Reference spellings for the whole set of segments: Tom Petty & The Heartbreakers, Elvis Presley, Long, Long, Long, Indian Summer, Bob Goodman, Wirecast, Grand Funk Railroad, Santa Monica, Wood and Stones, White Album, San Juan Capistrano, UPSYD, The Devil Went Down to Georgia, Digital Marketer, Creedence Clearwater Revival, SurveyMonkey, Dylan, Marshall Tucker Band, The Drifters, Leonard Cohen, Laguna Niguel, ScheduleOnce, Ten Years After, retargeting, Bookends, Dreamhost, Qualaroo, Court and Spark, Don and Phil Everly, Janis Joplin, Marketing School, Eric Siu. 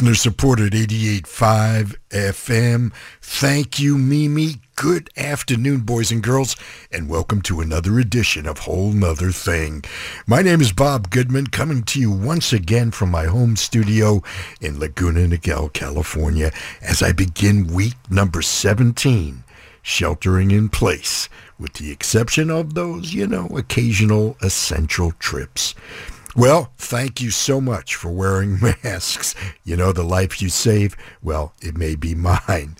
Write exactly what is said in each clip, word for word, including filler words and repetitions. listener-supported eighty-eight point five F M. Thank you, Mimi. Good afternoon, boys and girls, and welcome to another edition of Whole 'Nuther Thing. My name is Bob Goodman, coming to you once again from my home studio in Laguna Niguel, California, as I begin week number seventeen, sheltering in place, with the exception of those, you know, occasional essential trips. Well, thank you so much for wearing masks. You know, the life you save, well, it may be mine.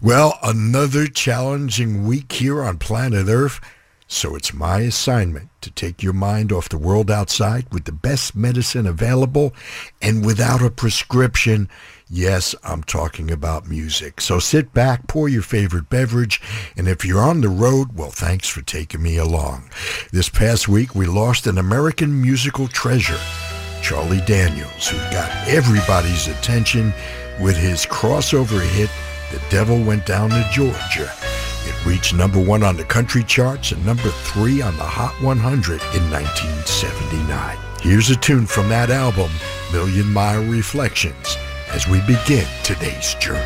Well, another challenging week here on planet Earth, so it's my assignment to take your mind off the world outside with the best medicine available and without a prescription. Yes, I'm talking about music. So sit back, pour your favorite beverage, and if you're on the road, well, thanks for taking me along. This past week, we lost an American musical treasure, Charlie Daniels, who got everybody's attention with his crossover hit, The Devil Went Down to Georgia. It reached number one on the country charts and number three on the Hot one hundred in nineteen seventy-nine. Here's a tune from that album, Million Mile Reflections, as we begin today's journey.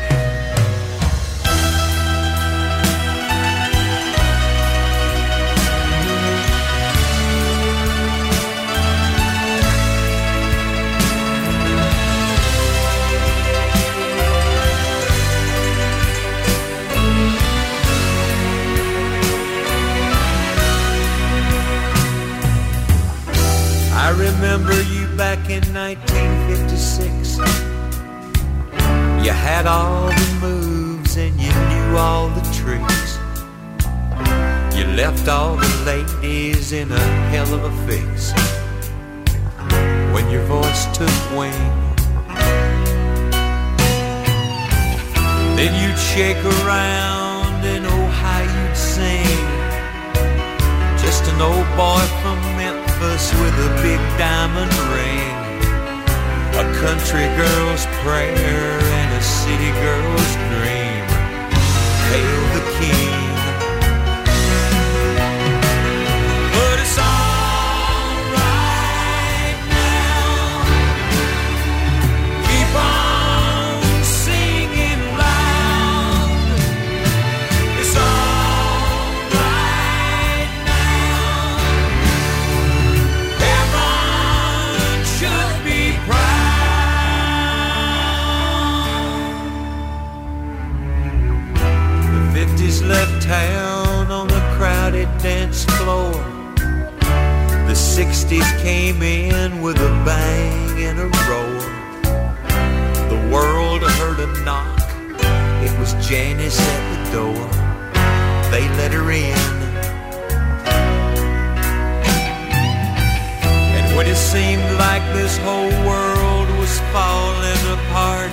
I remember you back in nineteen fifty-six. You had all the moves and you knew all the tricks. You left all the ladies in a hell of a fix when your voice took wing. Then you'd shake around and oh how you'd sing. Just an old boy from Memphis with a big diamond ring. A country girl's prayer and a city girl's dream. Hail the king. But it's all right now. Keep on singing loud. It's all right now. Everyone should be proud. Fifties left town on the crowded dance floor. The sixties came in with a bang and a roar. The world heard a knock. It was Janis at the door. They let her in. And when it seemed like this whole world was falling apart,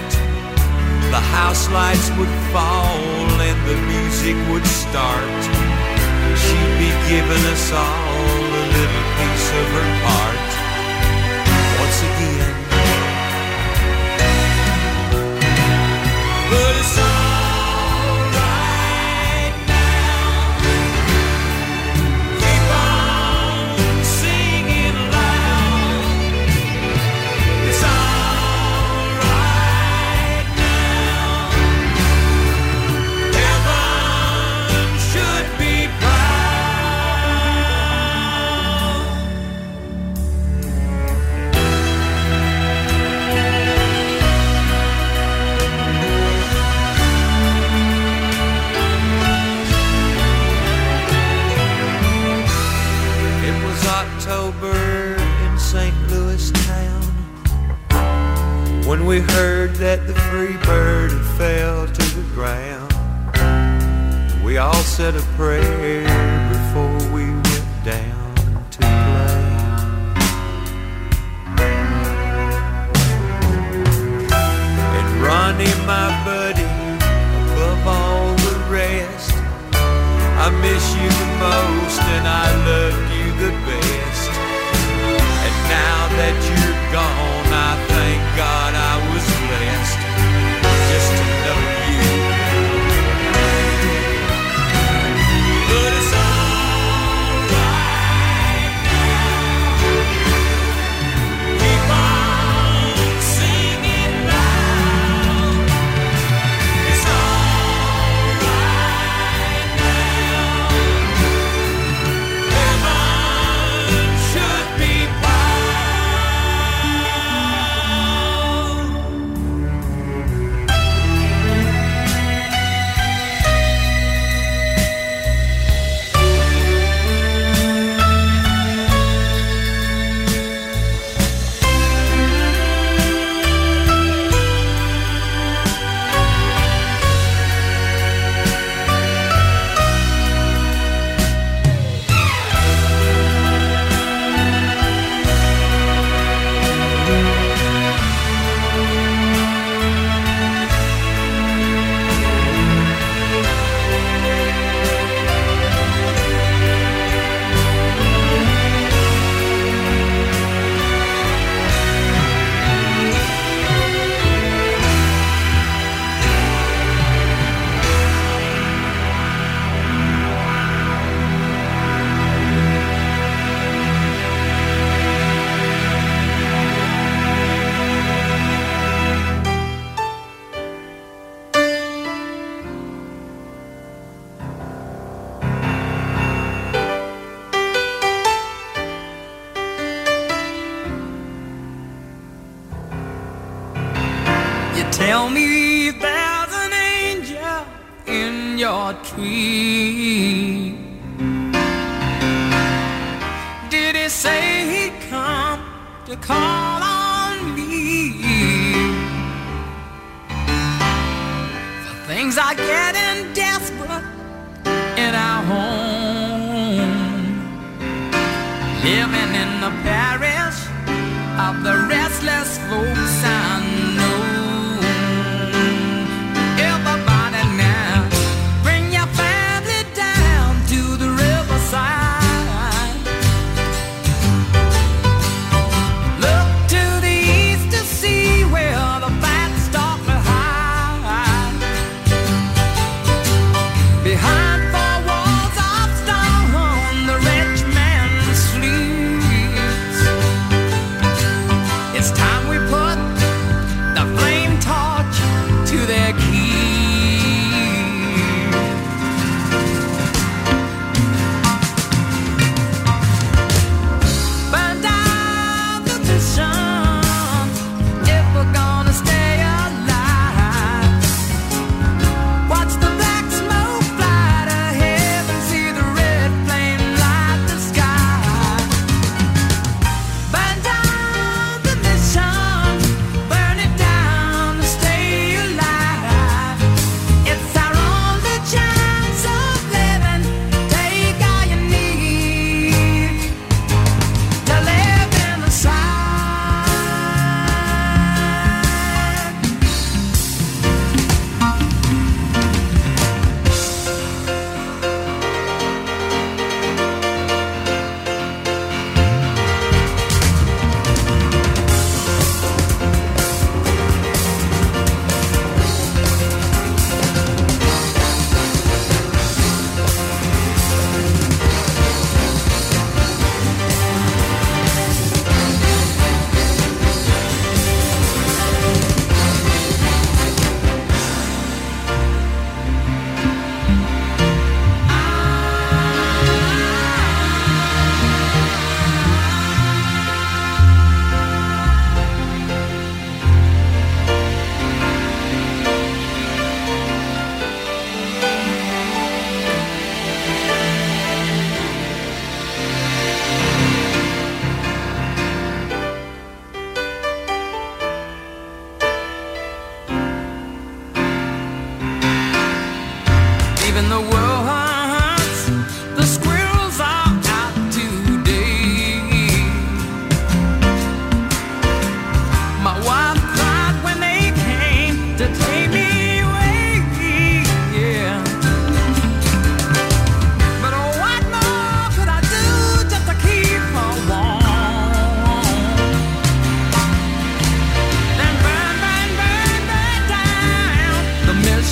the house lights would fall and the music would start. She'd be giving us all a little piece of her heart once again. But it's all right now. Keep on singing loud. It's all. October in Saint Louis town, when we heard that the free bird had fell to the ground, we all said a prayer before we went down to play. And Ronnie, my buddy, above all the rest, I miss you the most and I love you the best. And now that you're gone, I thank God I was blessed just to know you. But it's all right now. Keep on singing now. Tell me there's an angel in your tree. Did he say he'd come to call on me? For things are getting desperate in our home, living in the parish of the restless folks I know. Everybody now, bring your family down to the riverside. Look to the east to see where the bats start to hide. Behind four walls of stone, the rich man sleeps. It's time we put the flame torch to their key.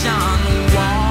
John Walls.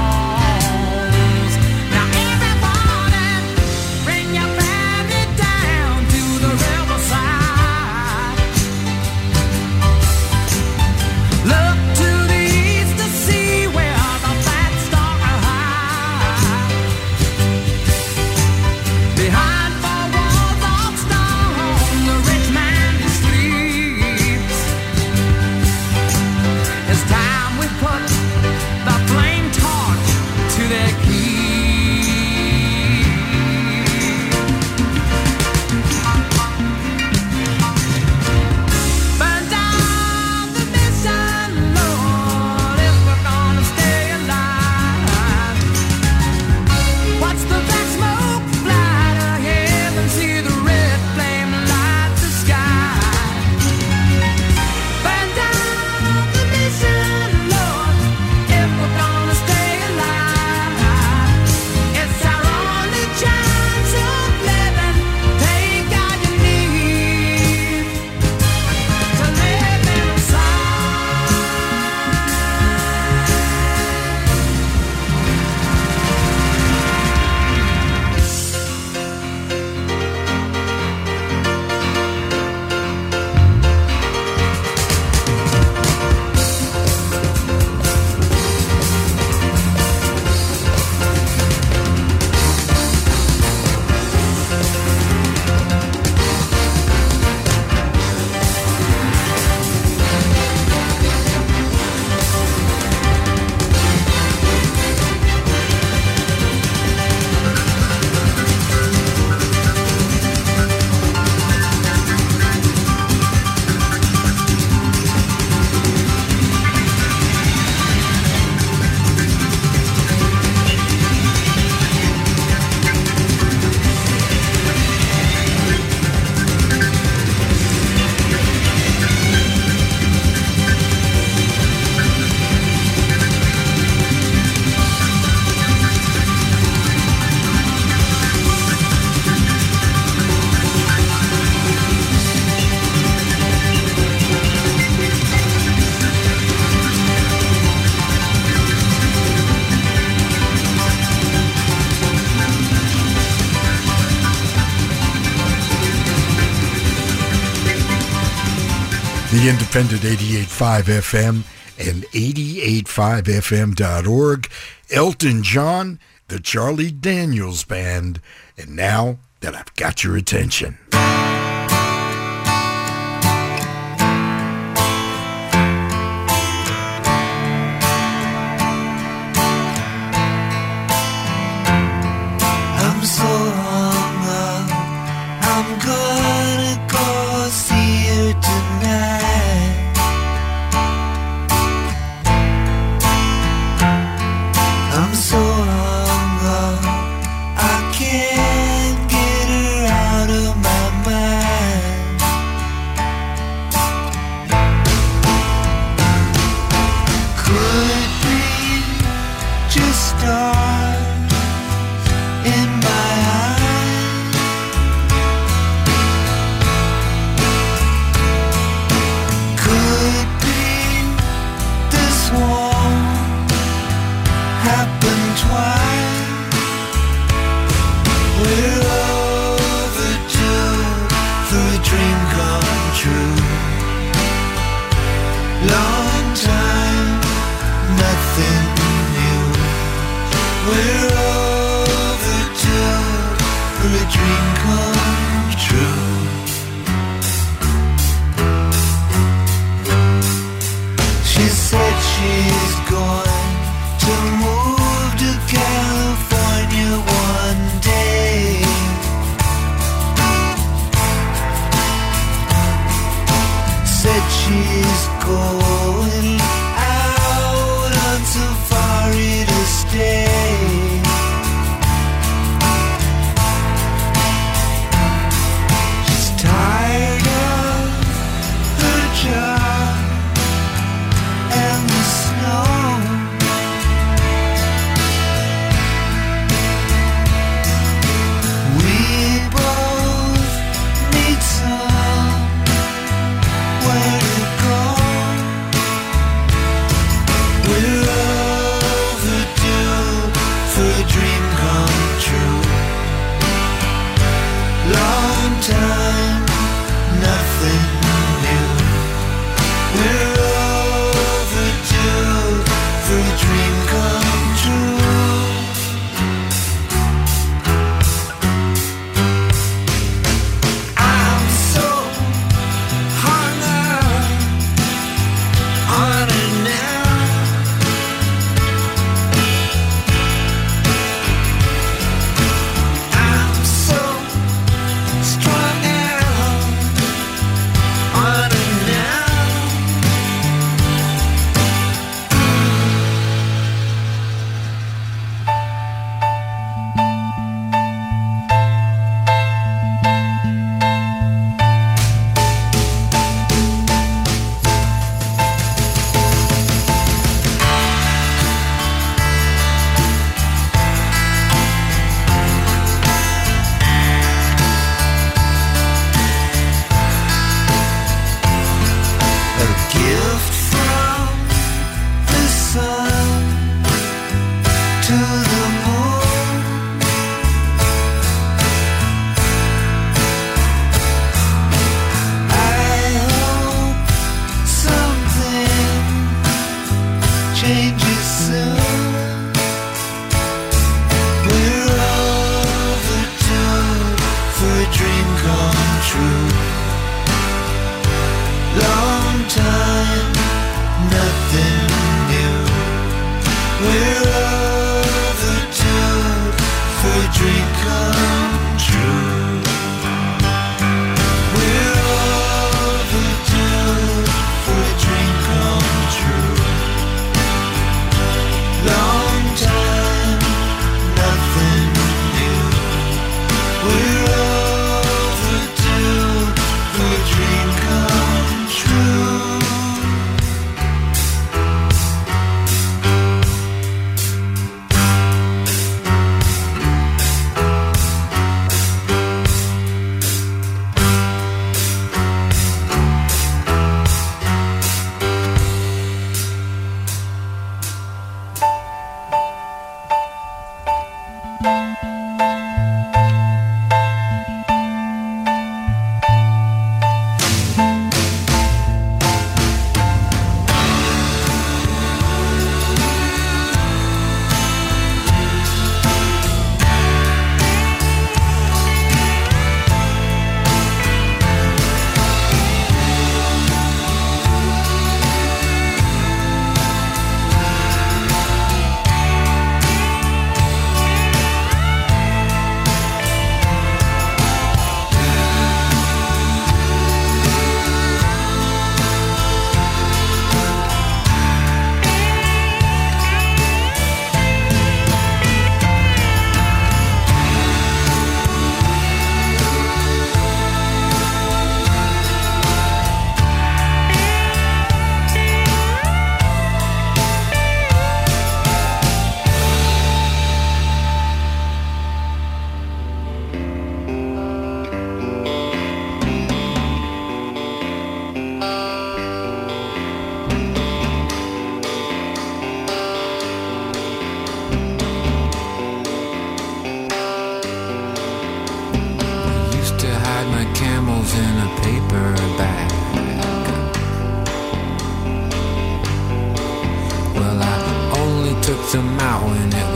The Independent eighty-eight point five F M and eighty-eight point five F M dot org. Elton John, the Charlie Daniels Band, and Now That I've Got Your Attention.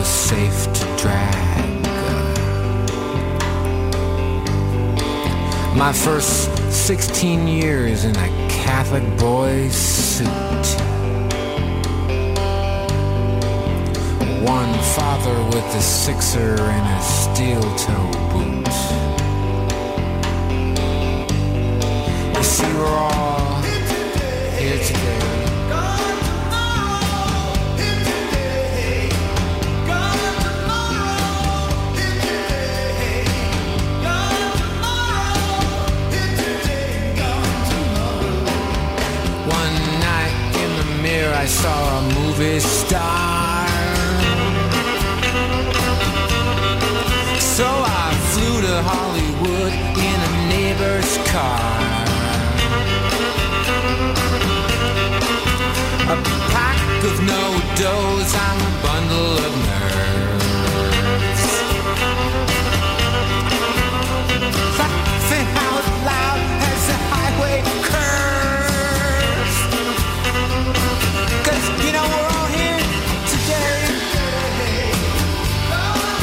was safe to drag. My first sixteen years in a Catholic boy's suit. One father with a sixer and a steel-toe boot. You see, we're all here today. I saw a movie star, so I flew to Hollywood in a neighbor's car. A pack of no-dos, I'm a bundle of nerves. Laughing out loud as the highway curves. You know, we're all here today. Gone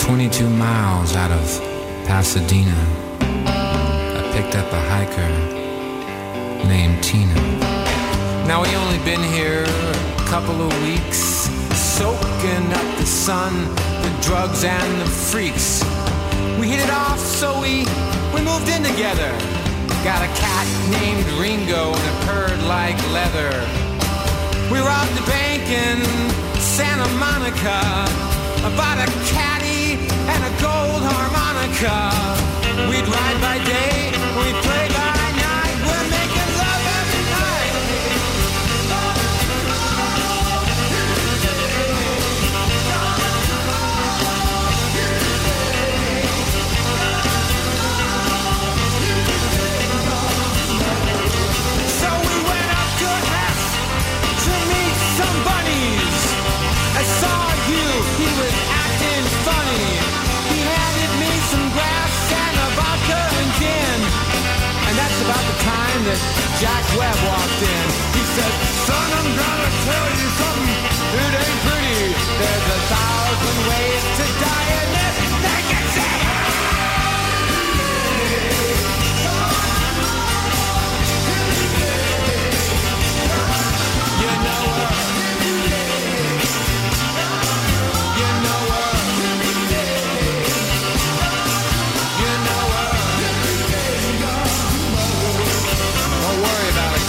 twenty-two miles out of Pasadena, I picked up a hiker named Tina. Now we only been here a couple of weeks, soaking up the sun, the drugs and the freaks. We hit it off, so we, we moved in together. Got a cat named Ringo that purred like leather. We robbed a bank in Santa Monica, bought a cat and a gold harmonica. We'd ride by day, we'd play by night. We're making love every night. So we went up to a house to meet some bunnies. I saw you, he was acting funny. About the time that Jack Webb walked in, he said, "Son, I'm gonna tell you something. It ain't pretty. There's a thousand ways to die, and this thing is it." Don't worry about it.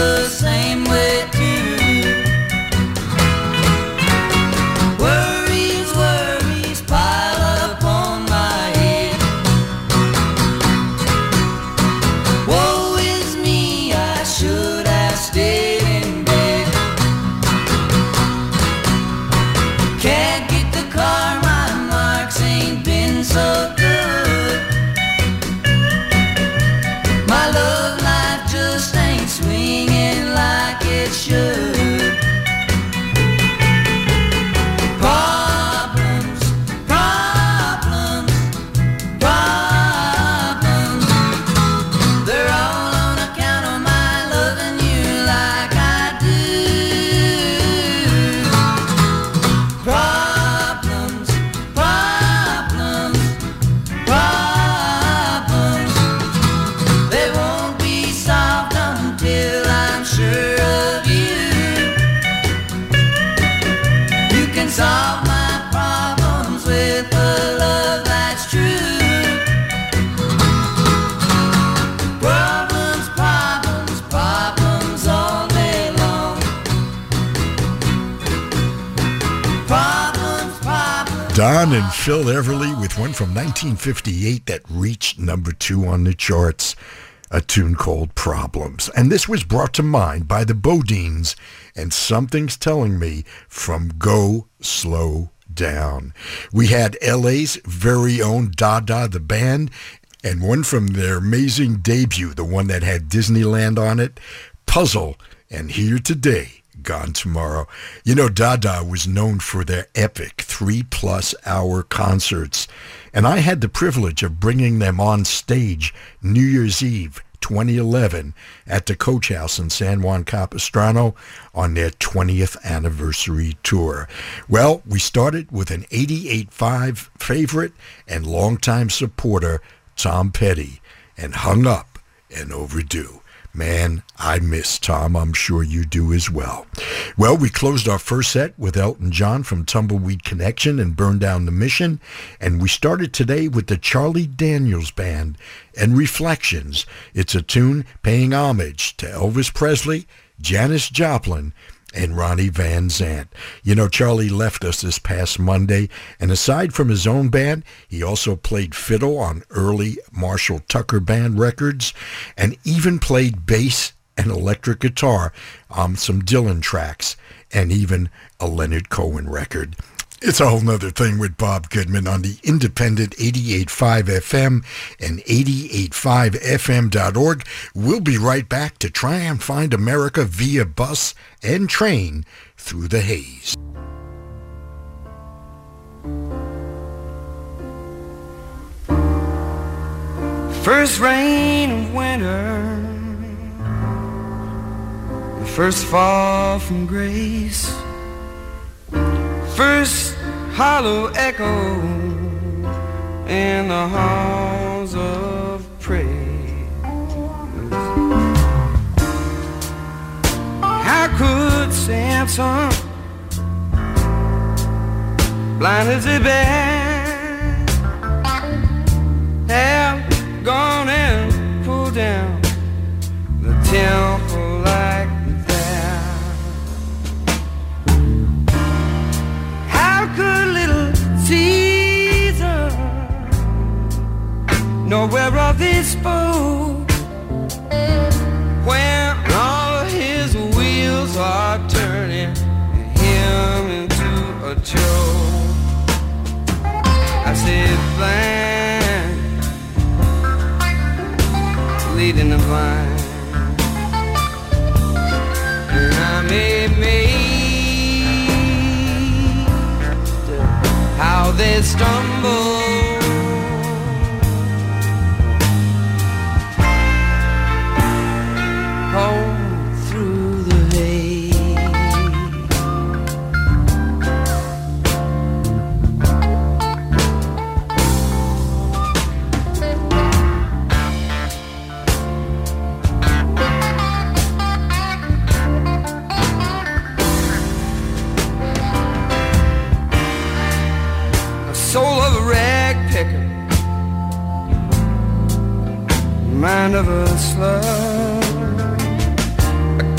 the same way too. Worries, worries pile up on my head. Woe is me, I should have stayed in bed. Can't get the car, my marks ain't been so good. My love should. Problems, problems, problems. They're all on account of my loving you like I do. Problems, problems, problems. They won't be solved until I'm sure of you. Solve my problems with a love that's true. Problems, problems, problems all day long. Problems, problems. Don and Phil Everly with one from nineteen fifty-eight that reached number two on the charts, a tune called Problems. And this was brought to mind by the Bodines and Something's Telling Me from Go Slow Down. We had L A's very own Dada, the band, and one from their amazing debut, the one that had Disneyland on it, Puzzle, and Here Today, Gone Tomorrow. You know, Dada was known for their epic three-plus hour concerts, and I had the privilege of bringing them on stage New Year's Eve twenty eleven at the Coach House in San Juan Capistrano on their twentieth anniversary tour. Well, we started with an eighty-eight point five favorite and longtime supporter, Tom Petty, and Hung Up and Overdue. Man, I miss Tom. I'm sure you do as well. Well, we closed our first set with Elton John from Tumbleweed Connection and Burn Down the Mission, and we started today with the Charlie Daniels Band and Reflections. It's a tune paying homage to Elvis Presley, Janis Joplin, and Ronnie Van Zant. You know, Charlie left us this past Monday, and aside from his own band, he also played fiddle on early Marshall Tucker Band records and even played bass and electric guitar on some Dylan tracks and even a Leonard Cohen record. It's a whole nother thing with Bob Goodman on the independent eighty-eight point five F M and eighty-eight point five F M dot org. We'll be right back to try and find America via bus and train through the haze. First rain of winter, the first fall from grace, first hollow echo in the halls of praise. How could Samson, blind as a bear, have gone and pulled down the temple like good little Caesar, nowhere of his foe, where all his wheels are turning him into a chore. I said blind, leading the blind, and I made me how they stumble. Home through the mind of a slug, a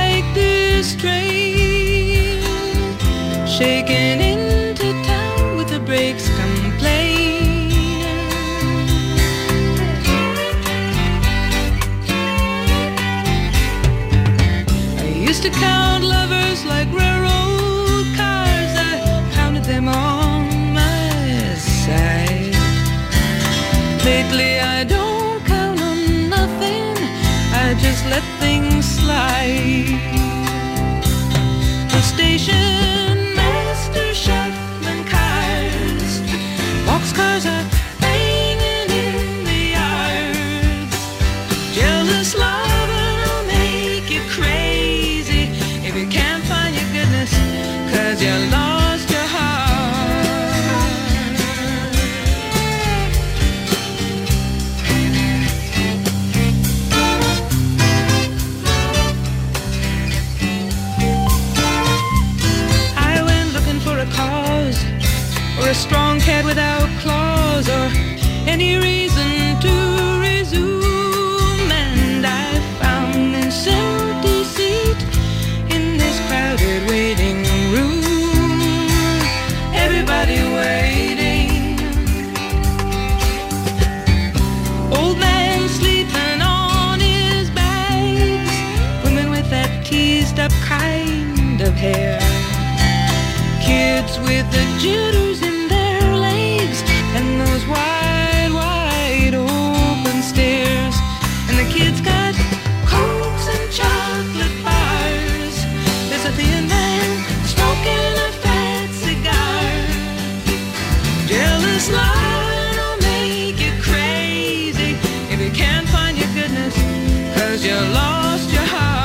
like this train, shaking into town with the brakes complaining. I used to count lovers like railroad cars. I counted them on my side. Lately I don't just let things slide. The station master shuffling cars, boxcars are hanging in the yards. Jealous lover will make you crazy if you can't find your goodness, cause you lost your a strong cat without claws or any reason to resume. And I found this empty seat in this crowded waiting room. Everybody waiting. Old man sleeping on his bags. Women with that teased up kind of hair. Kids with the jitters in and those wide, wide open stairs. And the kids got cokes and chocolate bars. There's a thin man smoking a fat cigar. Jealous love will make you crazy if you can't find your goodness, cause you lost your heart.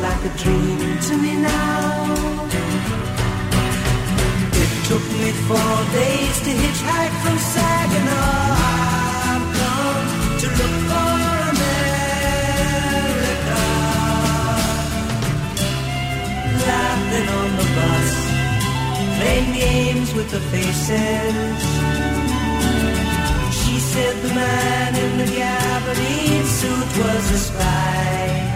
Like a dream to me now. It took me four days to hitchhike from Saginaw. I've come to look for America. Laughing on the bus, playing games with the faces. She said the man in the gabardine suit was a spy.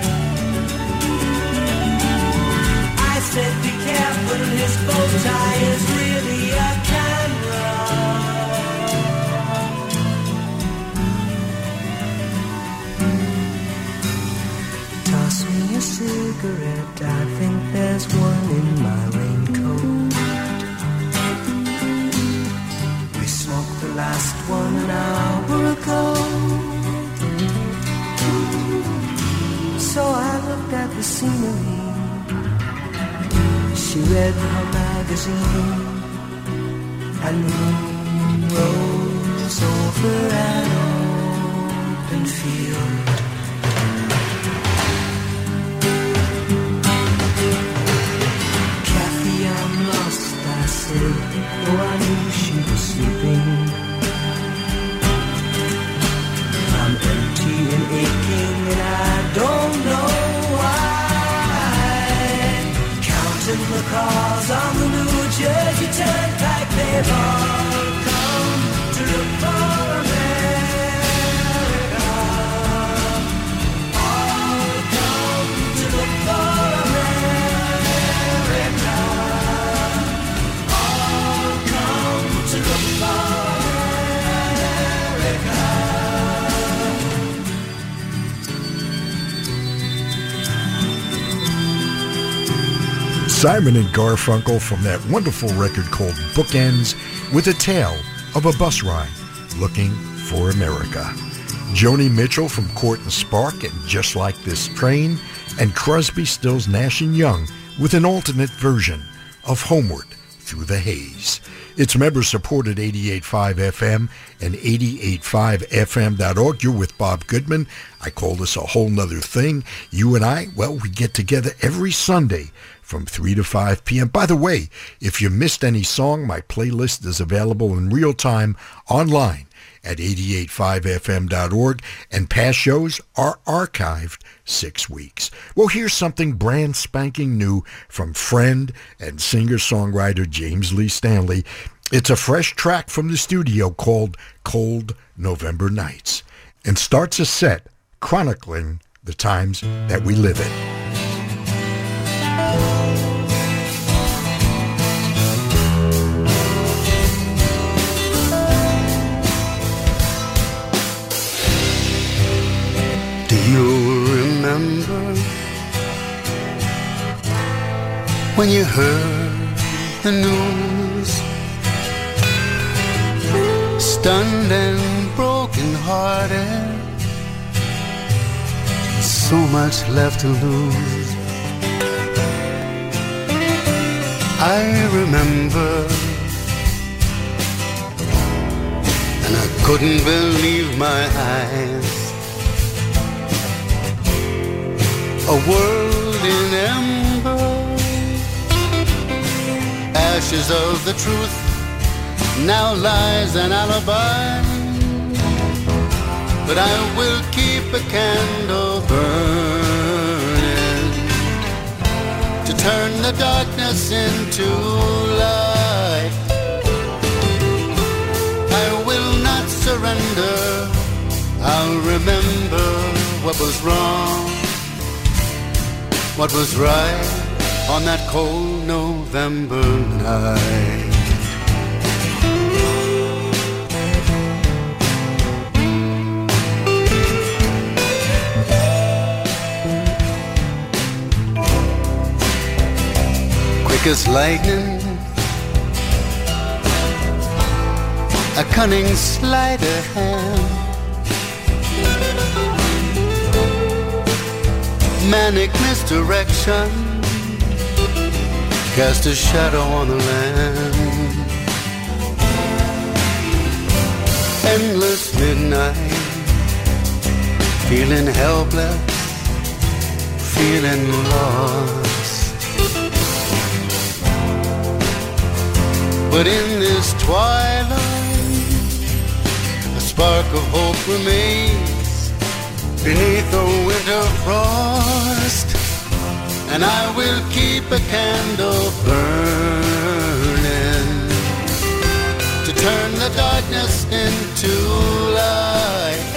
I said, be careful, his bow tie is really a camera. Toss me a cigarette, I think there's one in my raincoat. We smoked the last one an hour ago. So I looked at the scenery. She read her magazine and moon rose over an open field. Kathy, I'm lost, I said, though I knew she was sleeping. I'm empty and aching and I don't know why. Counting the cars on the New Jersey Turnpike, they've all come to look for America. All come to look for America. All come to look for America. Simon and Garfunkel from that wonderful record called Bookends, with a tale of a bus ride looking for America. Joni Mitchell from Court and Spark and Just Like This Train, and Crosby, Stills, Nash and Young with an alternate version of Homeward Through the Haze. Its members supported eighty-eight point five F M and eighty-eight point five F M dot org. You're with Bob Goodman. I call this a whole nother thing. You and I, well, we get together every Sunday from three to five p.m. By the way, if you missed any song, my playlist is available in real time online at eighty-eight point five F M dot org, and past shows are archived six weeks. Well, here's something brand spanking new from friend and singer-songwriter James Lee Stanley. It's a fresh track from the studio called Cold November Nights, and starts a set chronicling the times that we live in. You'll remember when you heard the news, stunned and broken-hearted, so much left to lose. I remember, and I couldn't believe my eyes. A world in ember, ashes of the truth, now lies an alibi. But I will keep a candle burning to turn the darkness into light. I will not surrender, I'll remember what was wrong, what was right on that cold November night. Quick as lightning, a cunning sleight of hand, manic misdirection cast a shadow on the land. Endless midnight, feeling helpless, feeling lost. But in this twilight, a spark of hope remains beneath the winter frost, and I will keep a candle burning to turn the darkness into light.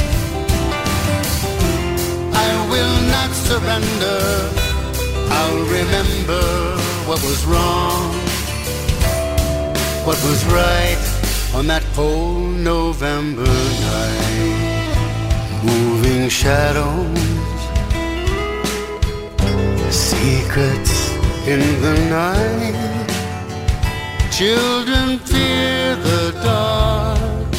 I will not surrender. I'll remember what was wrong, what was right on that cold November night. Moving shadows, secrets in the night. Children fear the dark,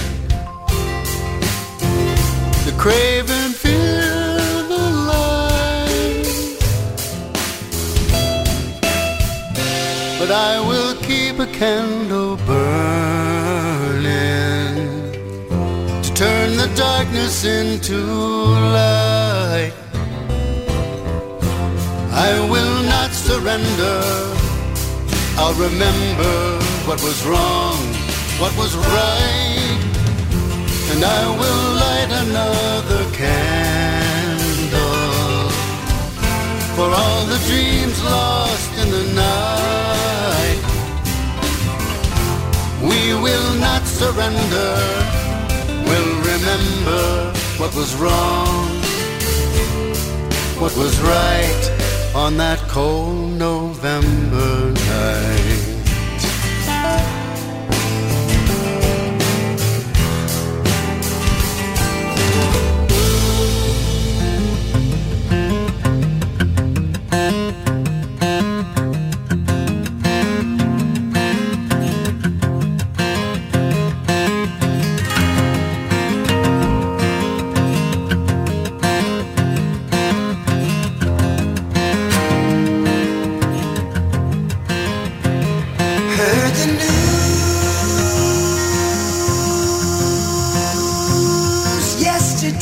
the craven fear the light. But I will keep a candle burning to turn the darkness into light. I will not surrender. I'll remember what was wrong, what was right, and I will light another candle for all the dreams lost in the night. We will not surrender. We'll remember what was wrong, what was right on that cold November night. It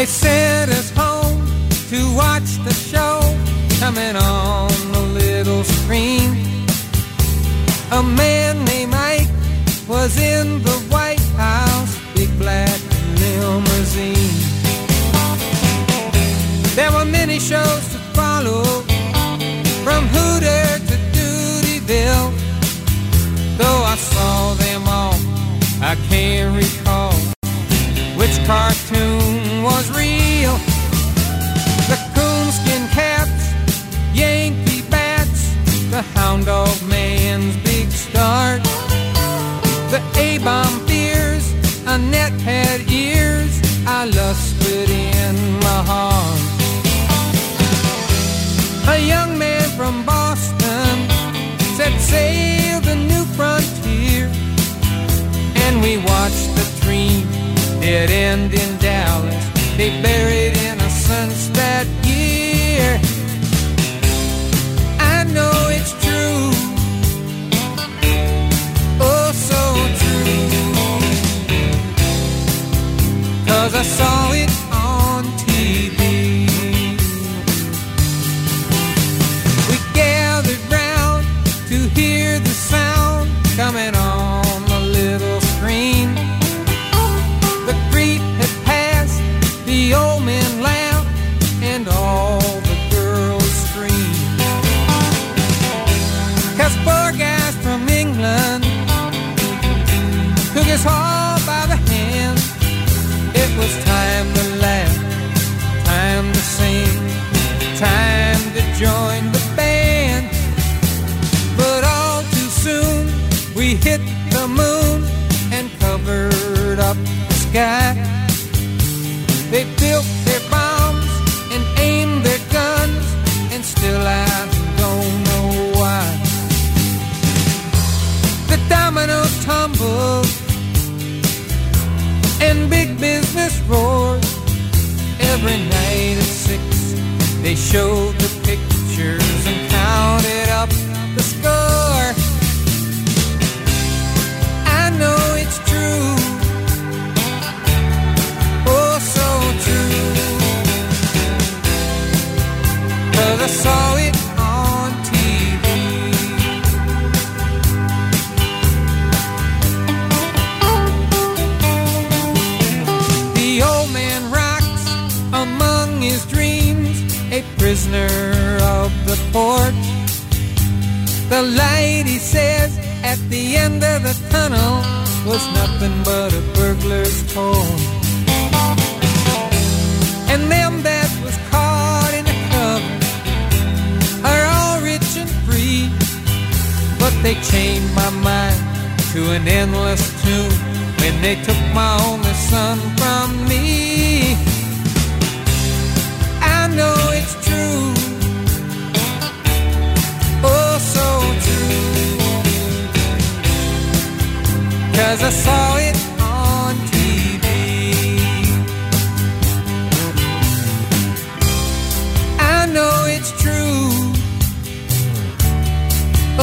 They sent us home to watch the show coming on the little screen. A man named Ike was in the White House, big black limousine. There were many shows to follow, from Hooter to Dutyville. Though I saw them all, I can't recall which cartoon was real. The coonskin caps, Yankee bats, the hound dog man's big start, the A-bomb fears, Annette had ears, I lusted in my heart. A young man from Boston said sail the new frontier, and we watched the dream dead end in Dallas. They buried innocence that year. I know it's true, oh so true, 'cause I saw it on T V. We gathered round to hear the sound coming on the little screen. The old men laughed and all the girls screamed, 'cause four guys from England took us all by the hand. It was time to laugh, time to sing, time to join the band. But all too soon we hit the moon and covered up the sky. They built their bombs and aimed their guns, and still I don't know why. The domino tumbled and big business roared. Every night at six they showed the pictures and counted up the score. I know it's true, I saw it on T V. The old man rocks among his dreams, a prisoner of the porch. The light, he says, at the end of the tunnel was nothing but a burglar's torch. And them that was caught in a cover are all rich and free, but they chained my mind to an endless tomb when they took my only son from me. I know it's true, oh so true, 'cause I saw it on T V. I know it's true,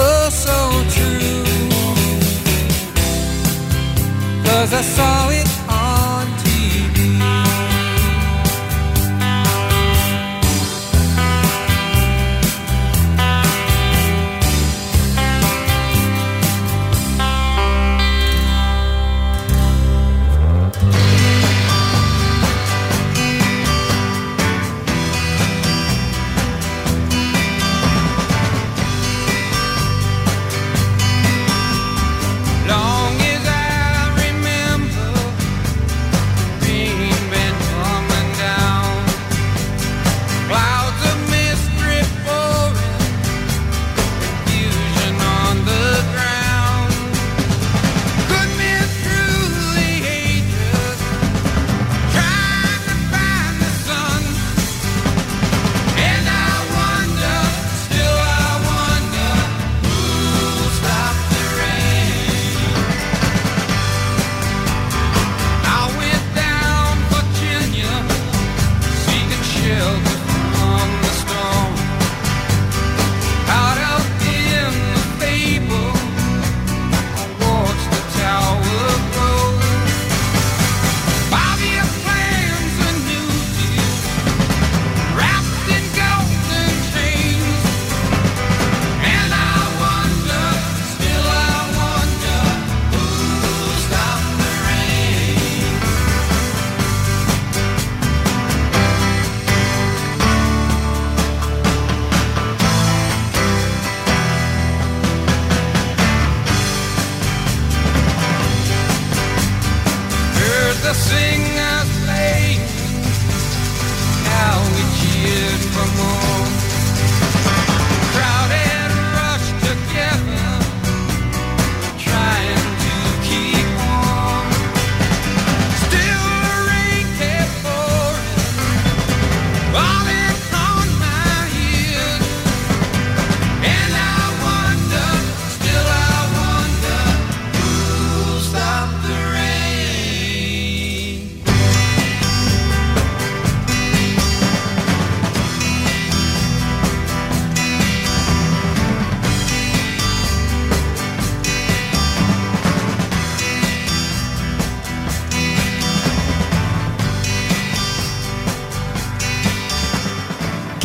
oh, so true, 'cause I saw it on T V. Long as I remember,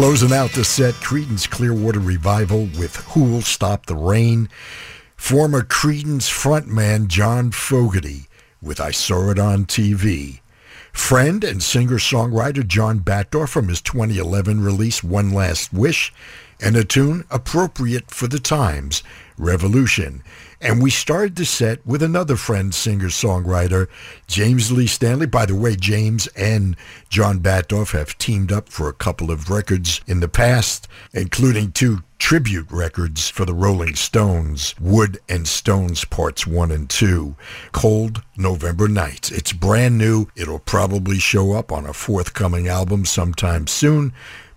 Closing out the set, Creedence Clearwater Revival with Who'll Stop the Rain. Former Creedence frontman John Fogerty with I Saw It on T V. Friend and singer-songwriter John Batdorf from his twenty eleven release One Last Wish, and a tune appropriate for the times, Revolution. And we started the set with another friend, singer-songwriter, James Lee Stanley. By the way, James and John Batdorf have teamed up for a couple of records in the past, including two tribute records for the Rolling Stones, Wood and Stones Parts one and two, Cold November Nights. It's brand new. It'll probably show up on a forthcoming album sometime soon,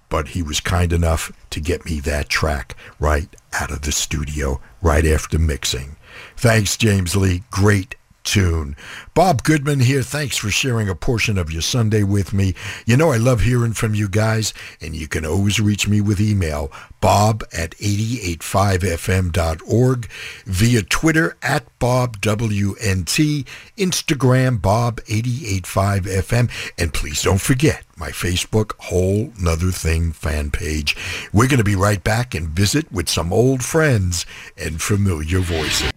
but he was kind enough to get me that track right out of the studio, right after mixing. Thanks, James Lee. Great tune. Bob Goodman here. Thanks for sharing a portion of your Sunday with me. You know I love hearing from you guys, and you can always reach me with email, bob at eighty-eight point five F M dot org, via Twitter at Bob W N T, Instagram Bob eighty-eight point five F M, and please don't forget my Facebook Whole 'Nuther Thing fan page. We're going to be right back and visit with some old friends and familiar voices.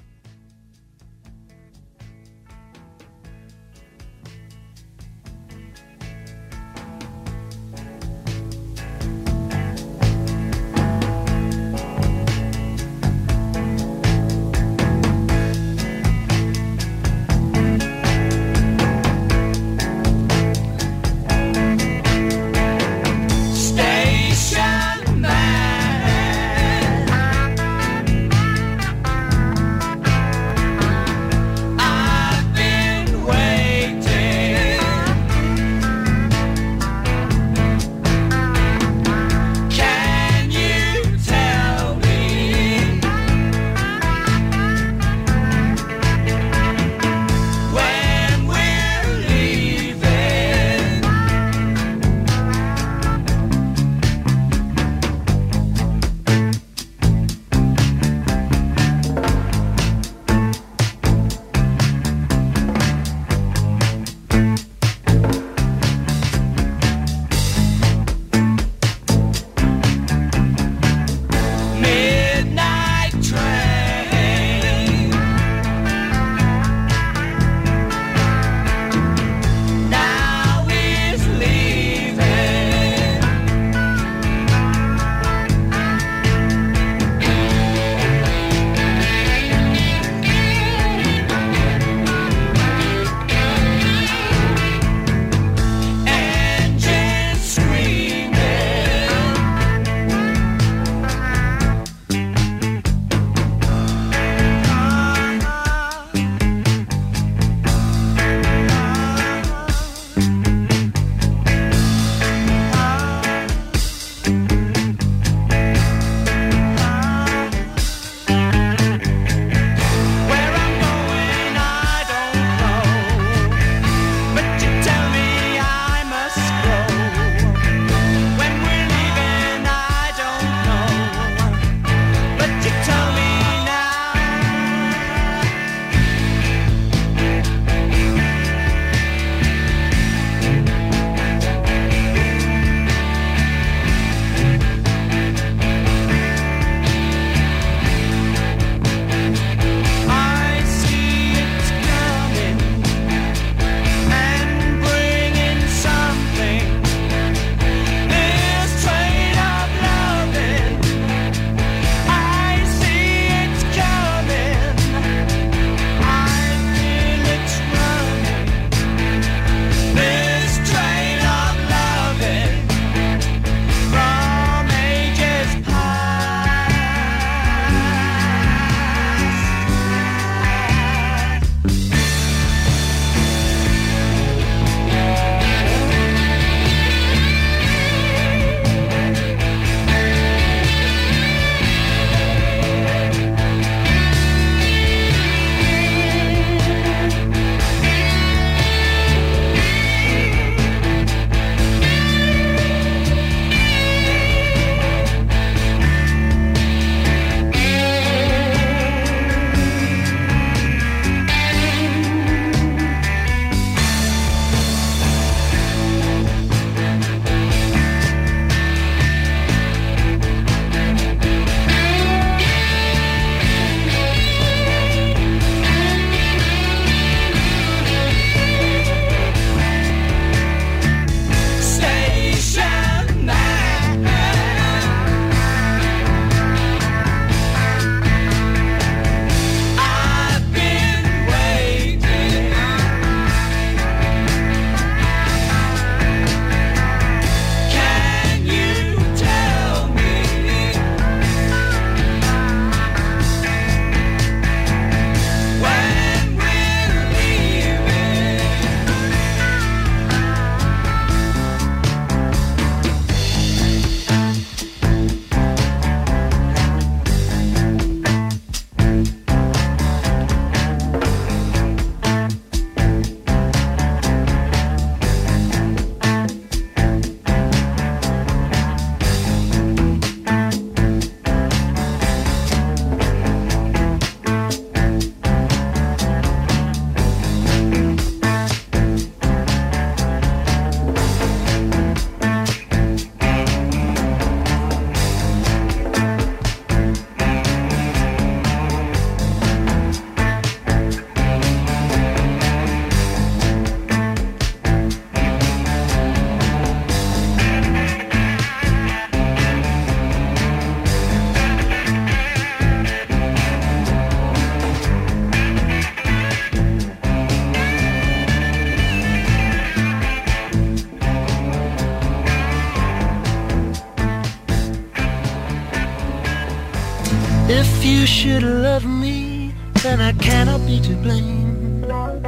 should love me, then I cannot be to blame for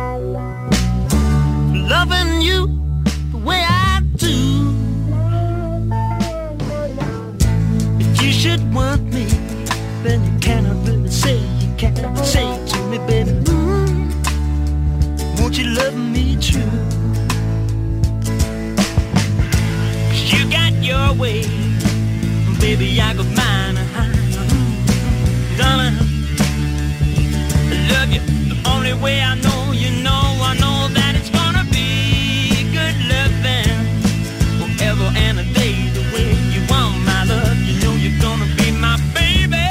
loving you the way I do. If you should want me, then you cannot really say, you can't say to me, baby, mm, won't you love me true? Cause you got your way, baby, I got mine. Darling, I love you the only way I know. You know, I know that it's gonna be good loving forever and a day. The way you want my love, you know you're gonna be my baby.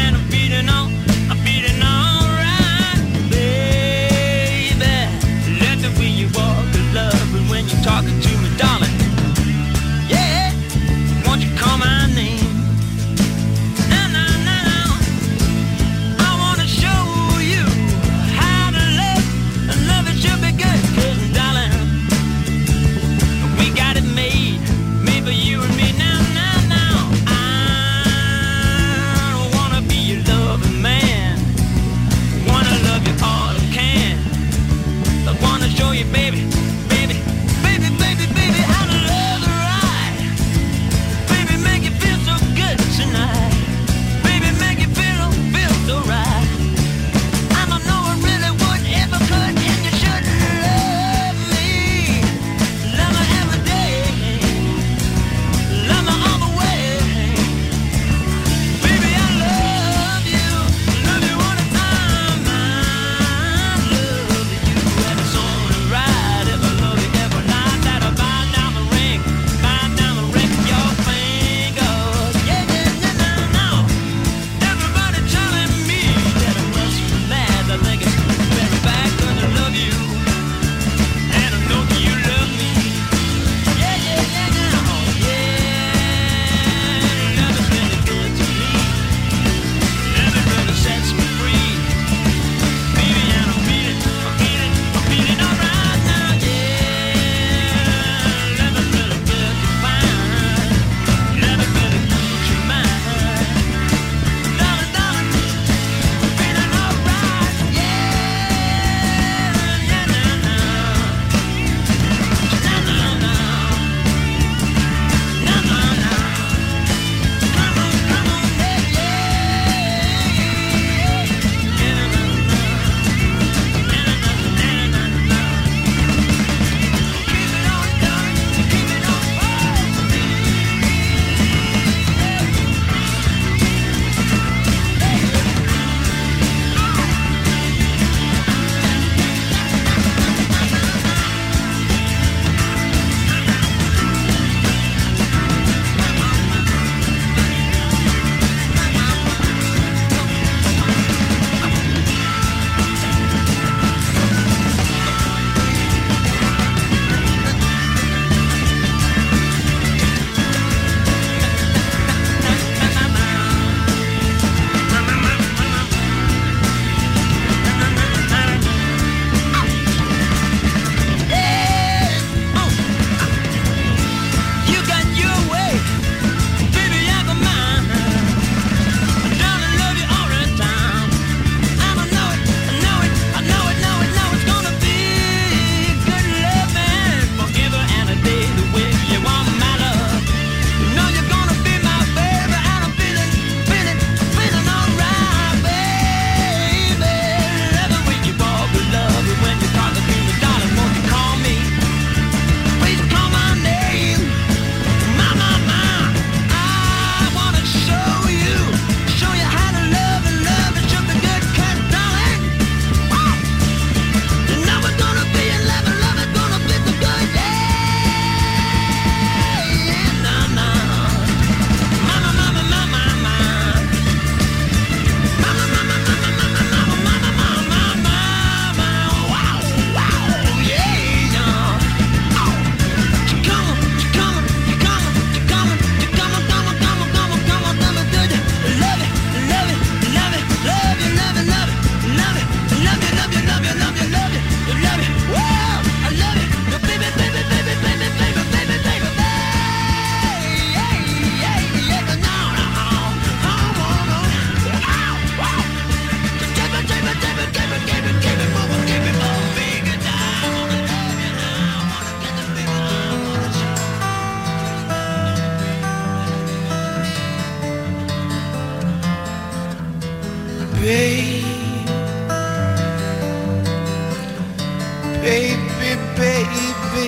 And I'm beating on, I'm beating all right, baby. Let the way you walk the love, and when you're talking to me, darling, yeah, won't you call my name? I wanna show you how to baby, baby,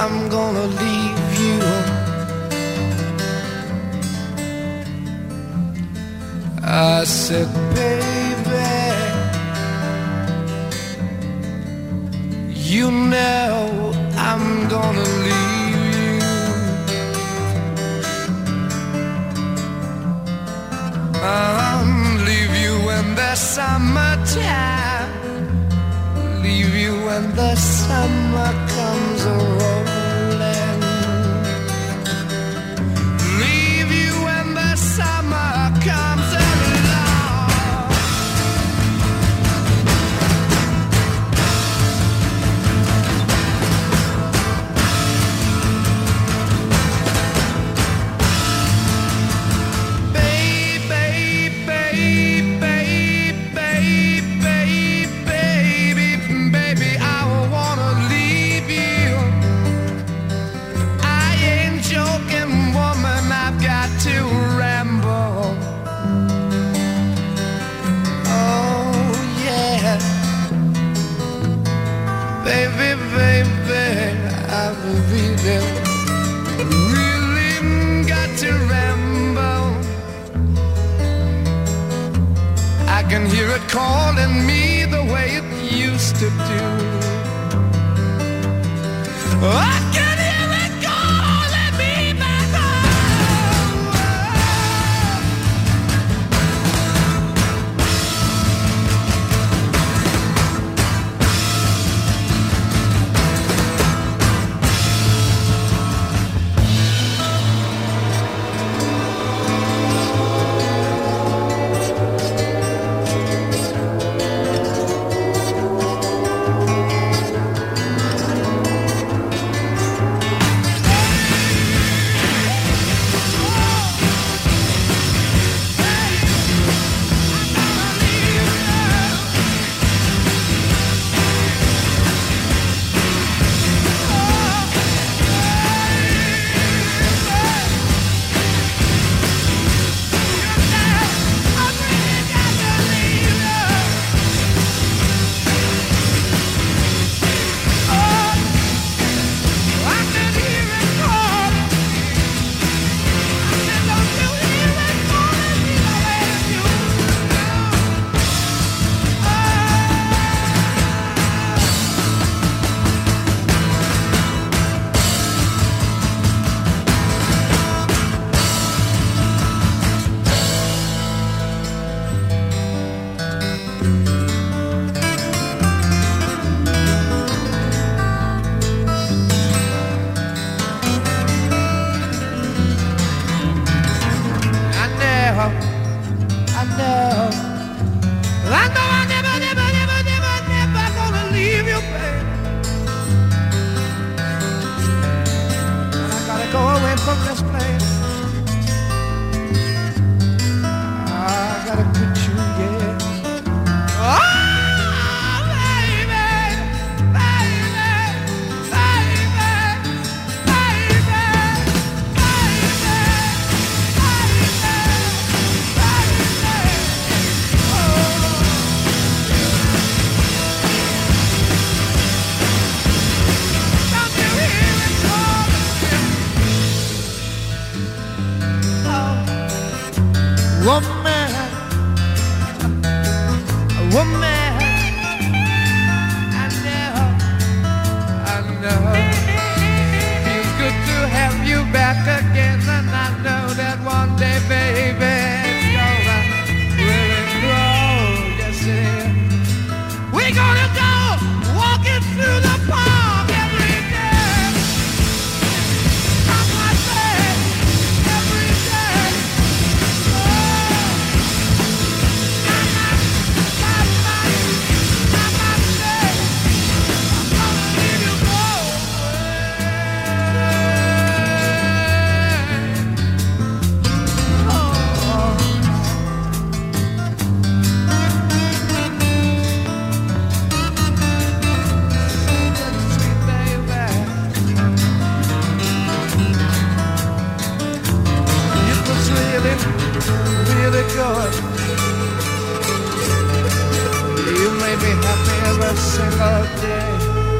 I'm gonna leave you. I said, baby, you know I'm gonna leave you. I'll leave you when the summertime, leave you when the summer comes around. Calling me the way it used to do. I can hear it calling me back You made me happy every single day.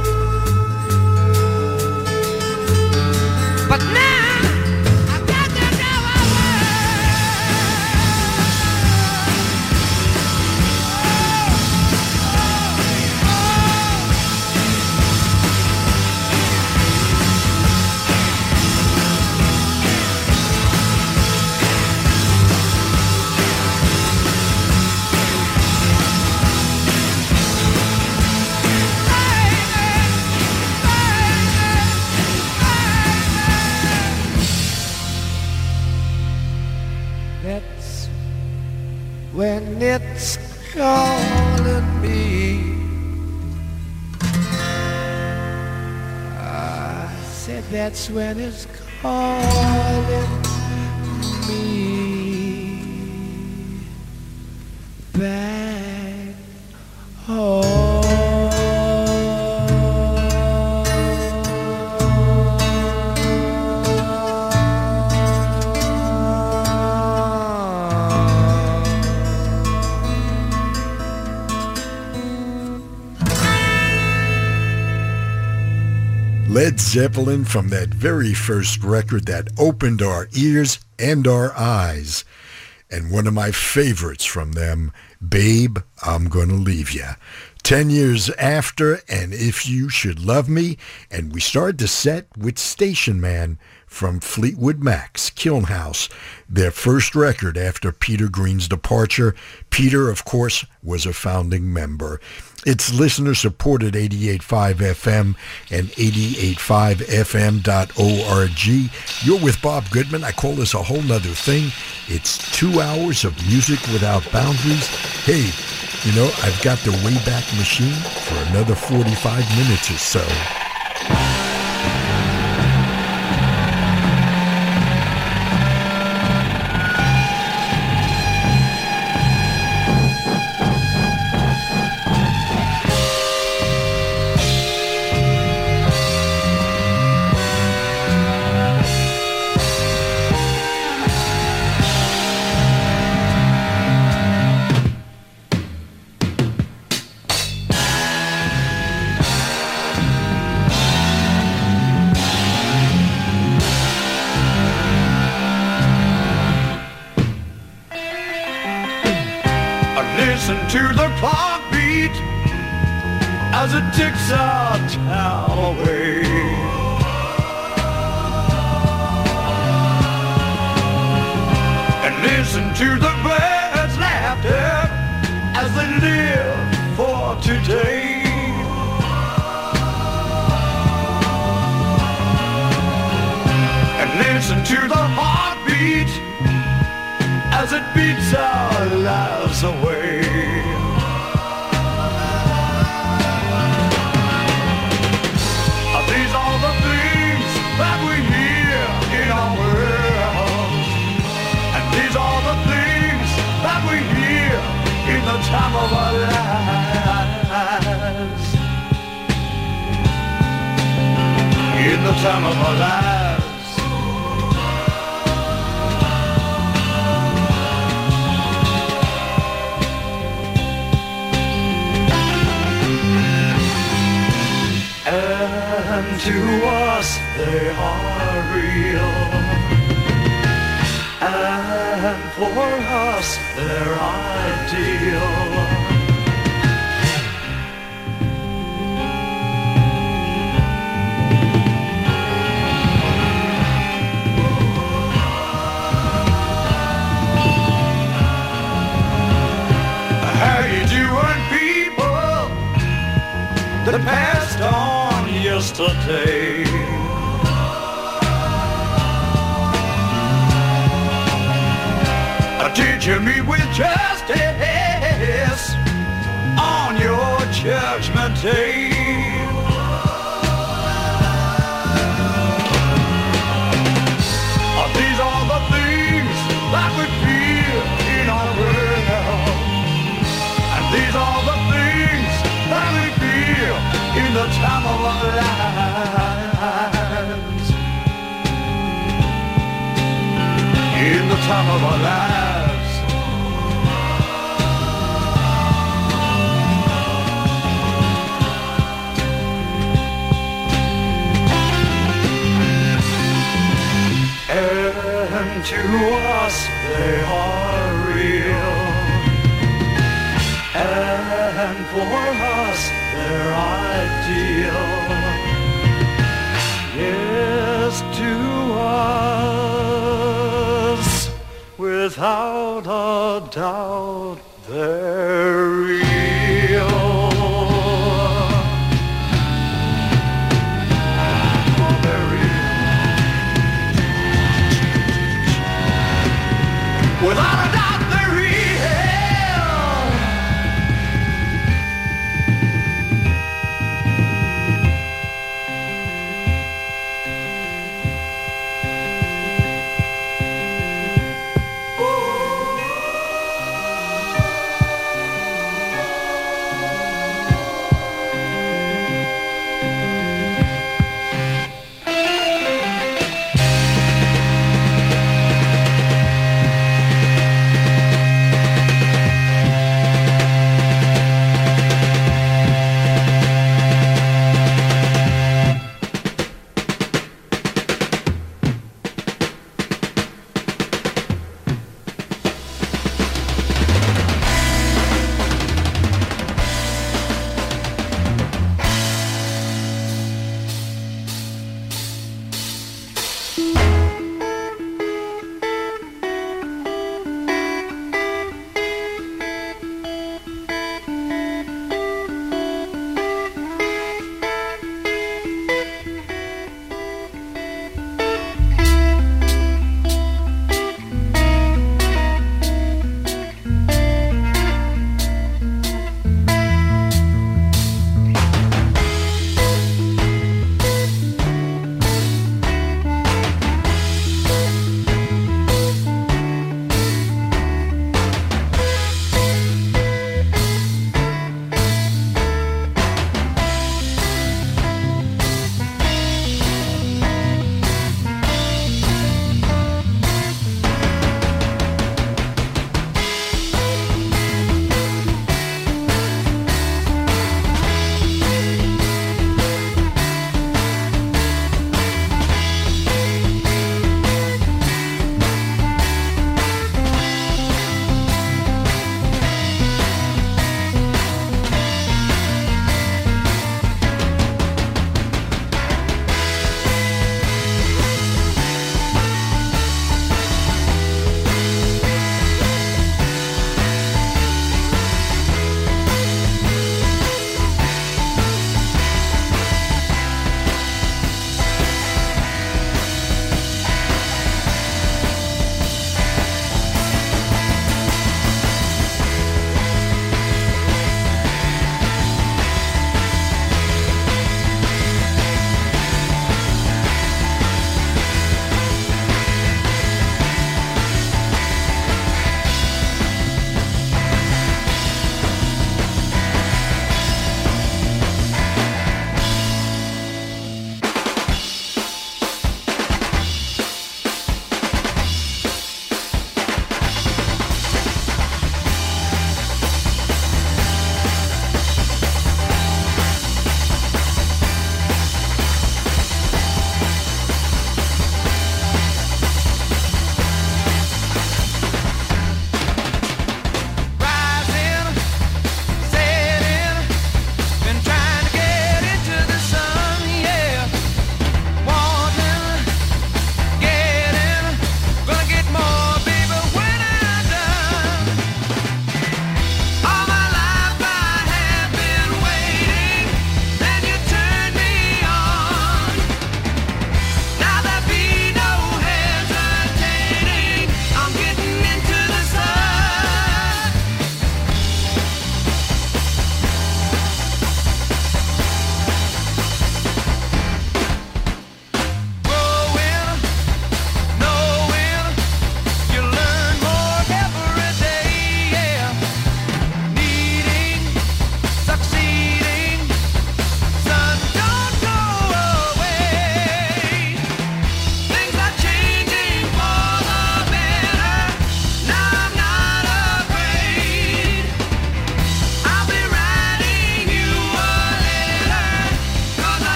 that's when it's calling me back home. Led Zeppelin from that very first record that opened our ears and our eyes. And one of my favorites from them, Babe, I'm Gonna Leave Ya. Ten years after, and If You Should Love Me, and we started the set with Station Man from Fleetwood Mac's Kilnhouse, their first record after Peter Green's departure. Peter, of course, was a founding member. It's listener-supported eighty-eight point five F M and eighty-eight point five F M dot org. You're with Bob Goodman. I call this a whole nother thing. It's two hours of music without boundaries. Hey, you know, I've got the Wayback Machine for another forty-five minutes or so.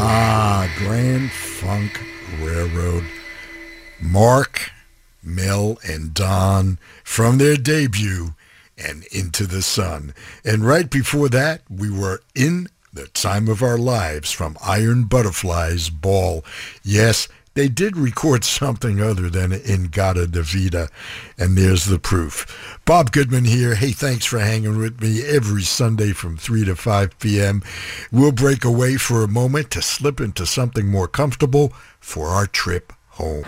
Ah, Grand Funk Railroad. Mark, Mel, and Don from their debut and Into the Sun. And right before that, we were In the Time of Our Lives from Iron Butterfly's Ball. Yes, they did record something other than Ingrata Da Vida, and there's the proof. Bob Goodman here. Hey, thanks for hanging with me every Sunday from three to five p.m. We'll break away for a moment to slip into something more comfortable for our trip home.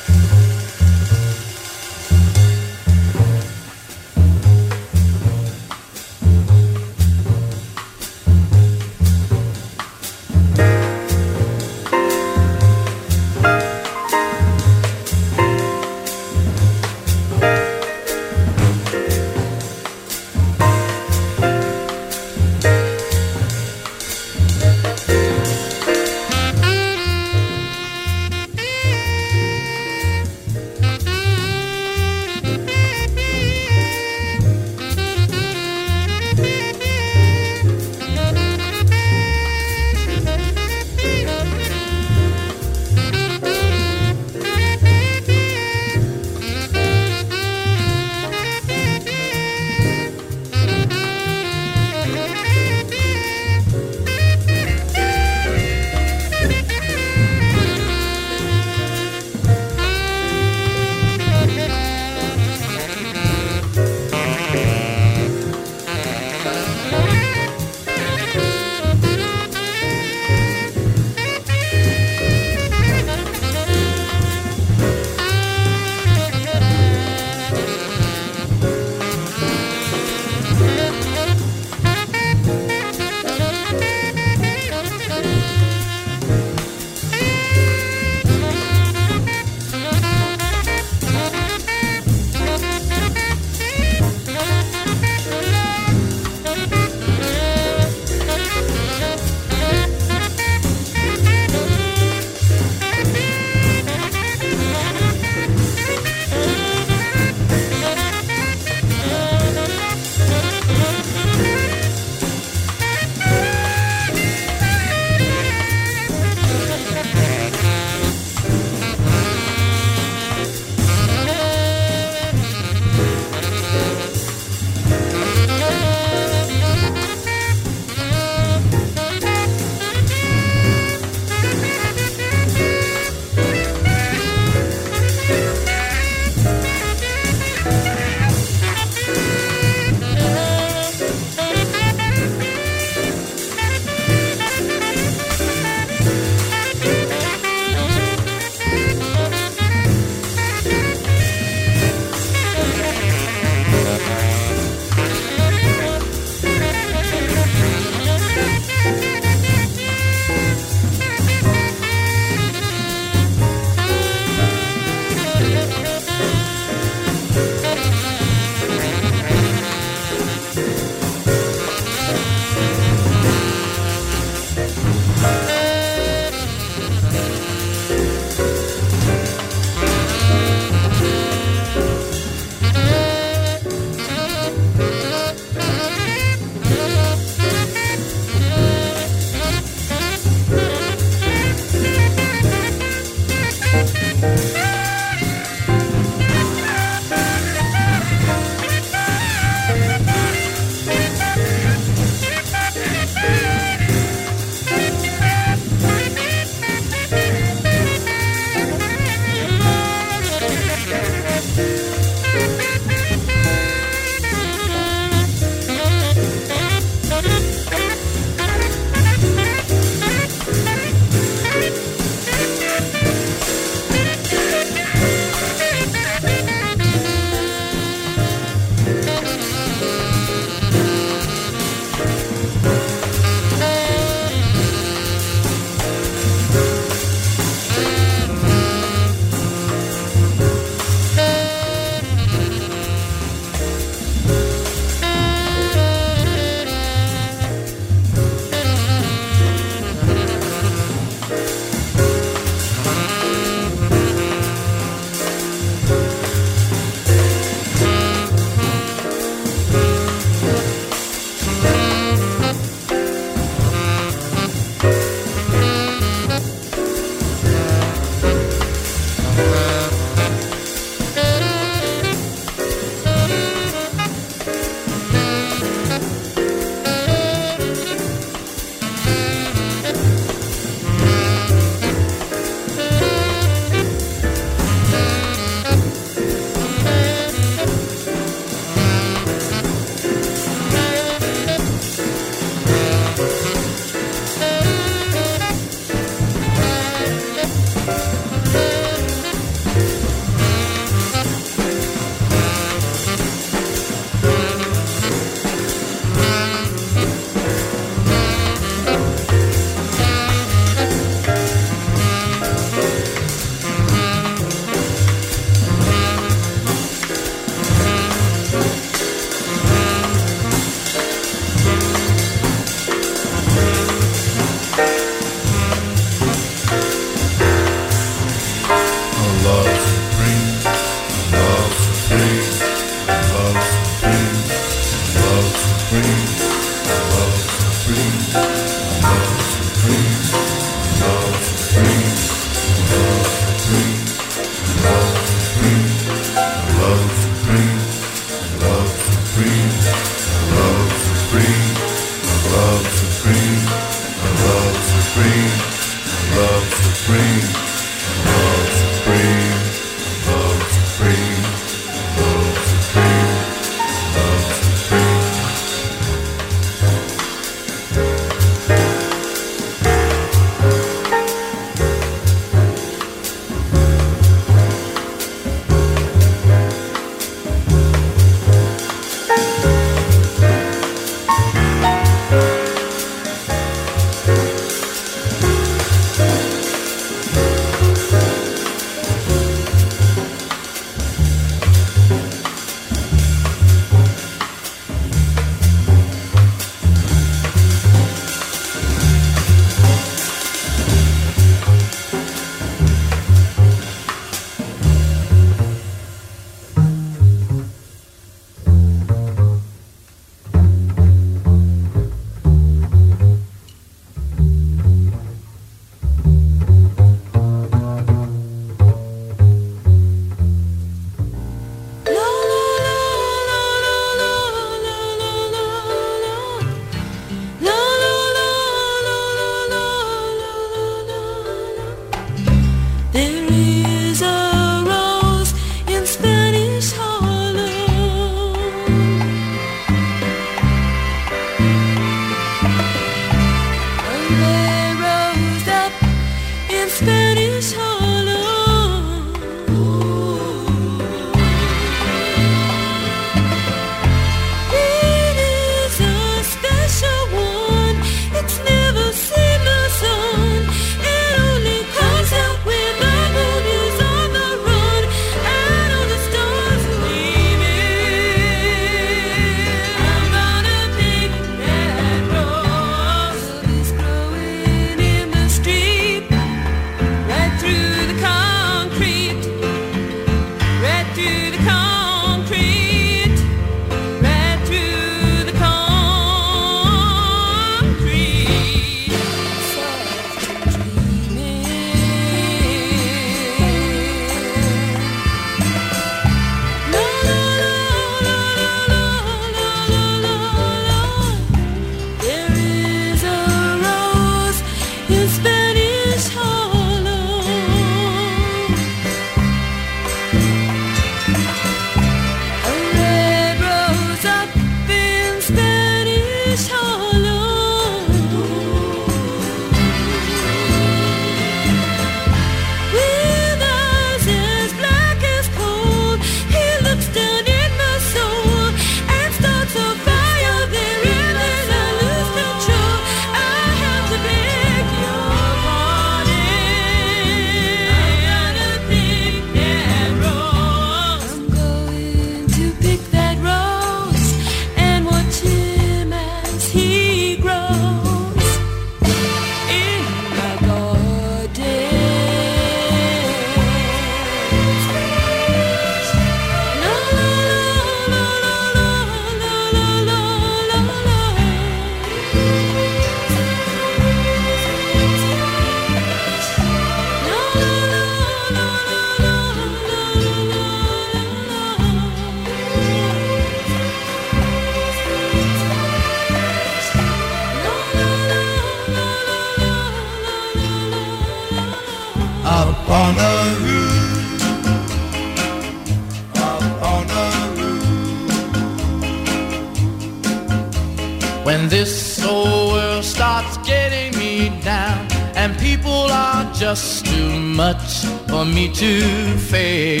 When this old world starts getting me down and people are just too much for me to face,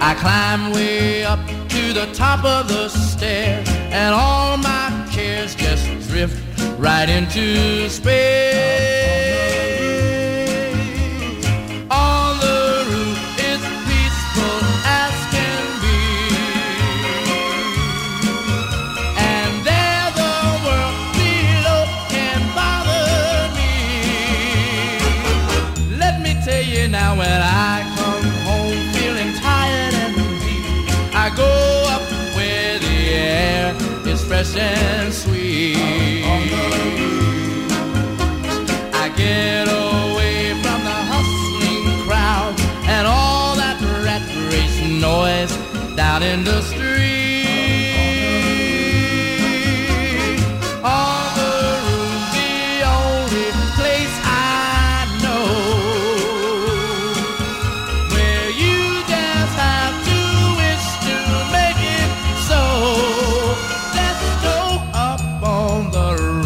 I climb way up to the top of the stairs and all my cares just drift right into space. On the roof it's peaceful as can be, and there the world below can bother me. Let me tell you now, when I come home feeling tired and weak, I go up where the air is fresh and sweet. I get away from the hustling crowd and all that rat race noise down in the street. On the roof, the only place I know where you just have to wish to make it so. Let's go up on the roof.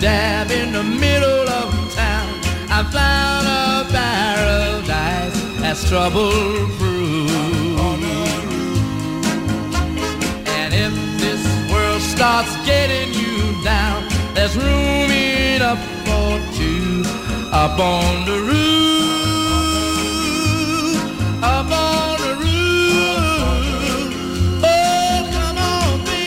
Dab in the middle of town, I found a paradise that's trouble-proof. And if this world starts getting you down, there's room enough for two up on the roof, up on the roof. Oh, come on, baby.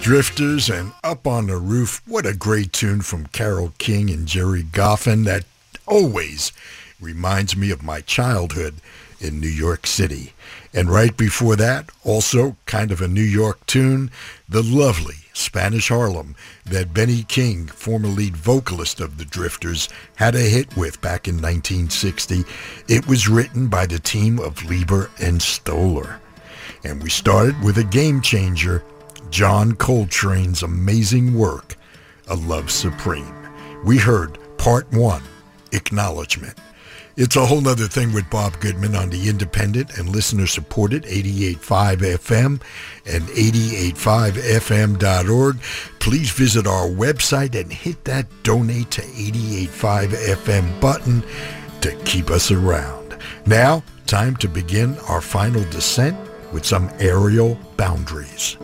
Drifters and Up on the Roof. What a great tune from Carole King and Jerry Goffin that always reminds me of my childhood in New York City. And right before that, also kind of a New York tune, the lovely Spanish Harlem that Benny King, former lead vocalist of the Drifters, had a hit with back in nineteen sixty. It was written by the team of Lieber and Stoller. And we started with a game changer, John Coltrane's amazing work, A Love Supreme. We heard part one, Acknowledgement. It's a Whole 'Nuther Thing with Bob Goodman on the independent and listener-supported eighty-eight point five F M and eighty-eight point five F M dot org. Please visit our website and hit that Donate to eighty-eight point five F M button to keep us around. Now, time to begin our final descent with some Aerial Boundaries.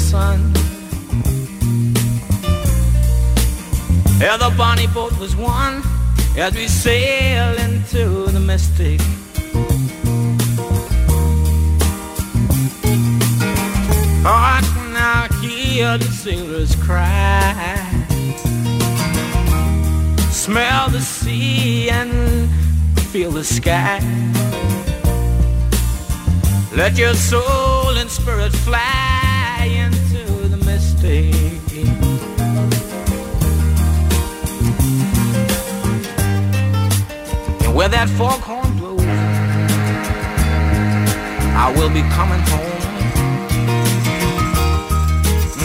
sun. Yeah, the bonnie boat was won as we sail into the mystic. Oh, I can now hear the sailors cry, smell the sea and feel the sky. Let your soul and spirit fly into the mystic. Where that foghorn blows, I will be coming home. Mm.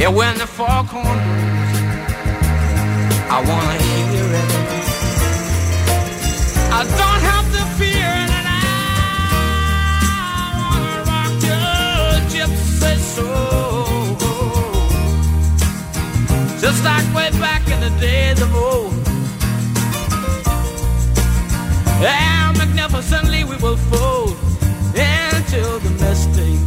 Yeah, when the foghorn blows, I wanna hear it. I don't have to fear that I wanna rock your gypsy soul, just like way back in the days of old. How magnificently we will fold into the mystic.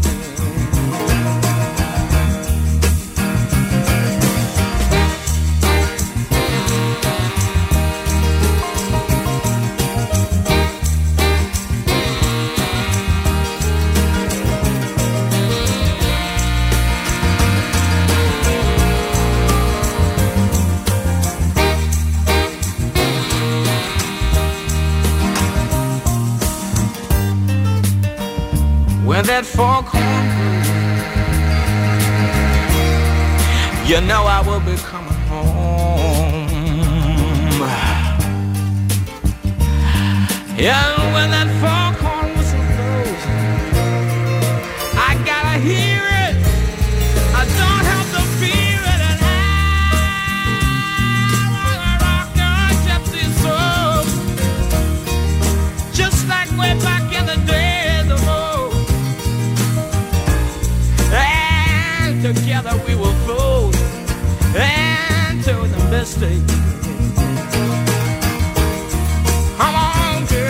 That foghorn, you know I will be coming home. Yeah, when that foghorn whistle blows, I gotta hear it. I don't have to fear it, and I wanna rock your gypsy soul, just like way back in the day. Together we will float into the mystic. Come on, girl.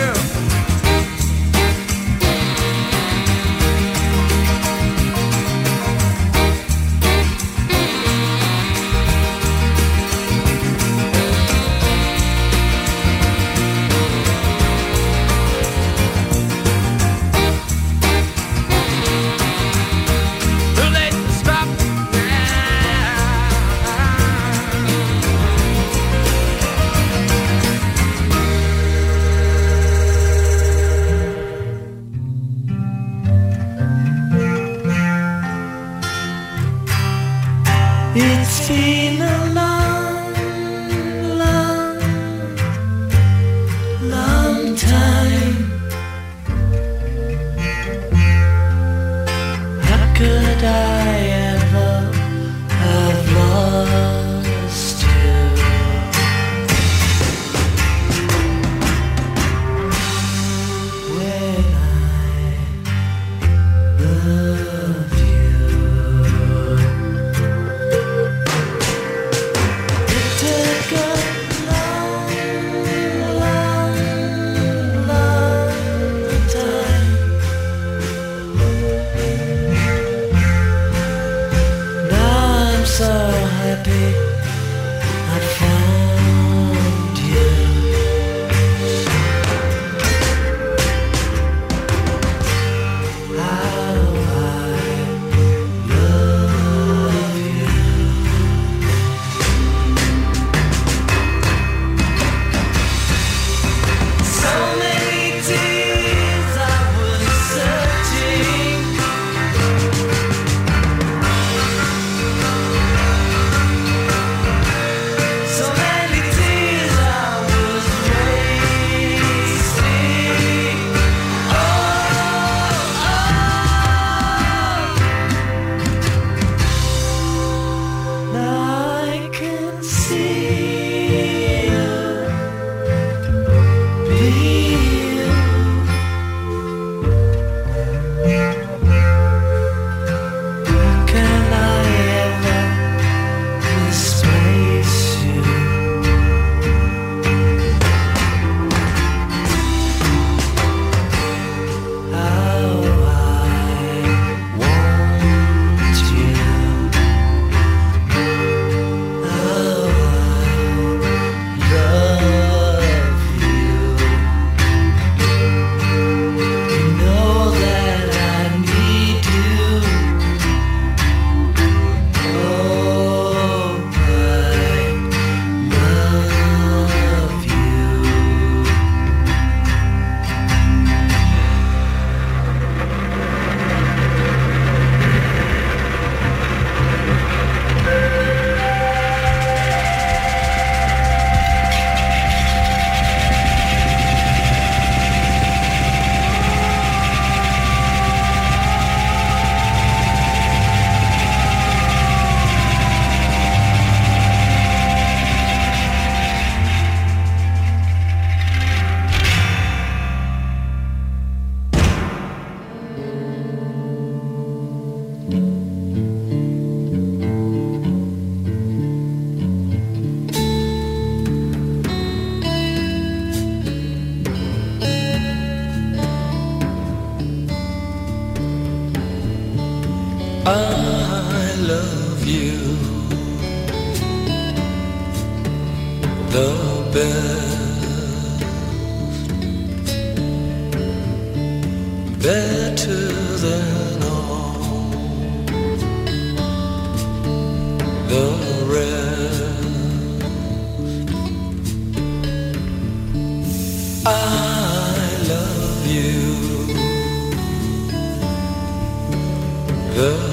I love you the best, better than all the rest. I love you the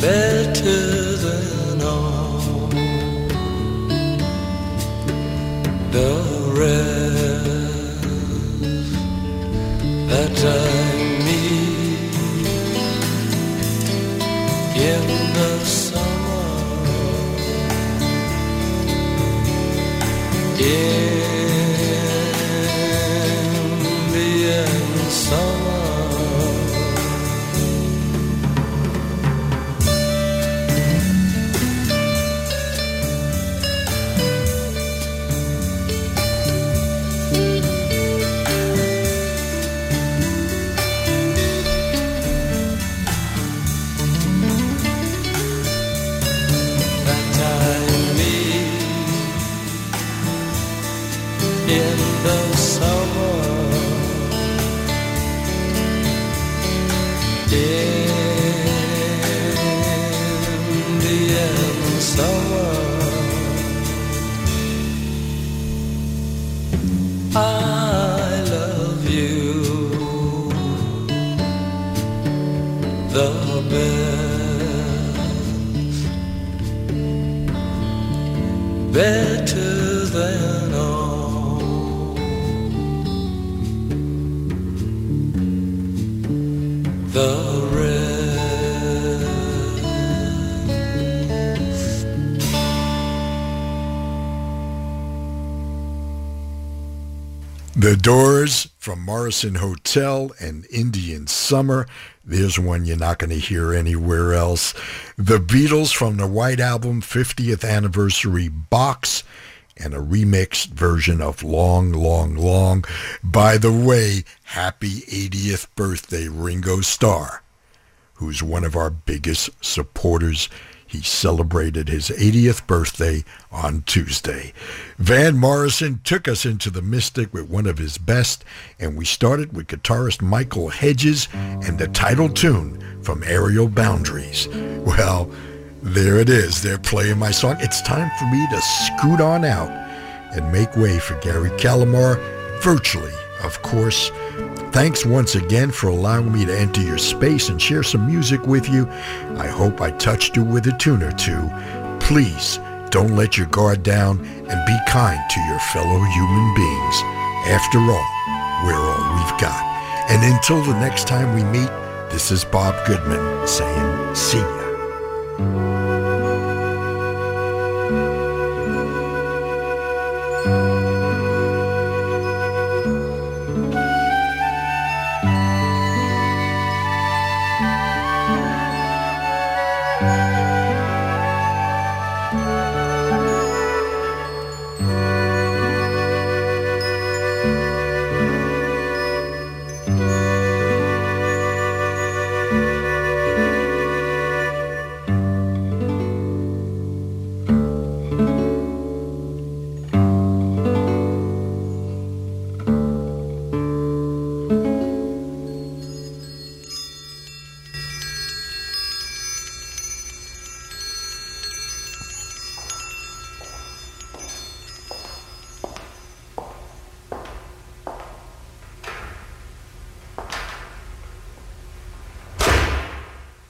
better than all the rest that I meet in the summer, in the summer. The Doors from Morrison Hotel and Indian Summer. There's one you're not going to hear anywhere else. The Beatles from the White Album fiftieth Anniversary Box and a remixed version of Long, Long, Long. By the way, happy eightieth birthday, Ringo Starr, who's one of our biggest supporters. He celebrated his eightieth birthday on Tuesday. Van Morrison took us into the mystic with one of his best, and we started with guitarist Michael Hedges and the title tune from Aerial Boundaries. Well, there it is. They're playing my song. It's time for me to scoot on out and make way for Gary Calamar, virtually, of course. Thanks once again for allowing me to enter your space and share some music with you. I hope I touched you with a tune or two. Please don't let your guard down and be kind to your fellow human beings. After all, we're all we've got. And until the next time we meet, this is Bob Goodman saying see ya.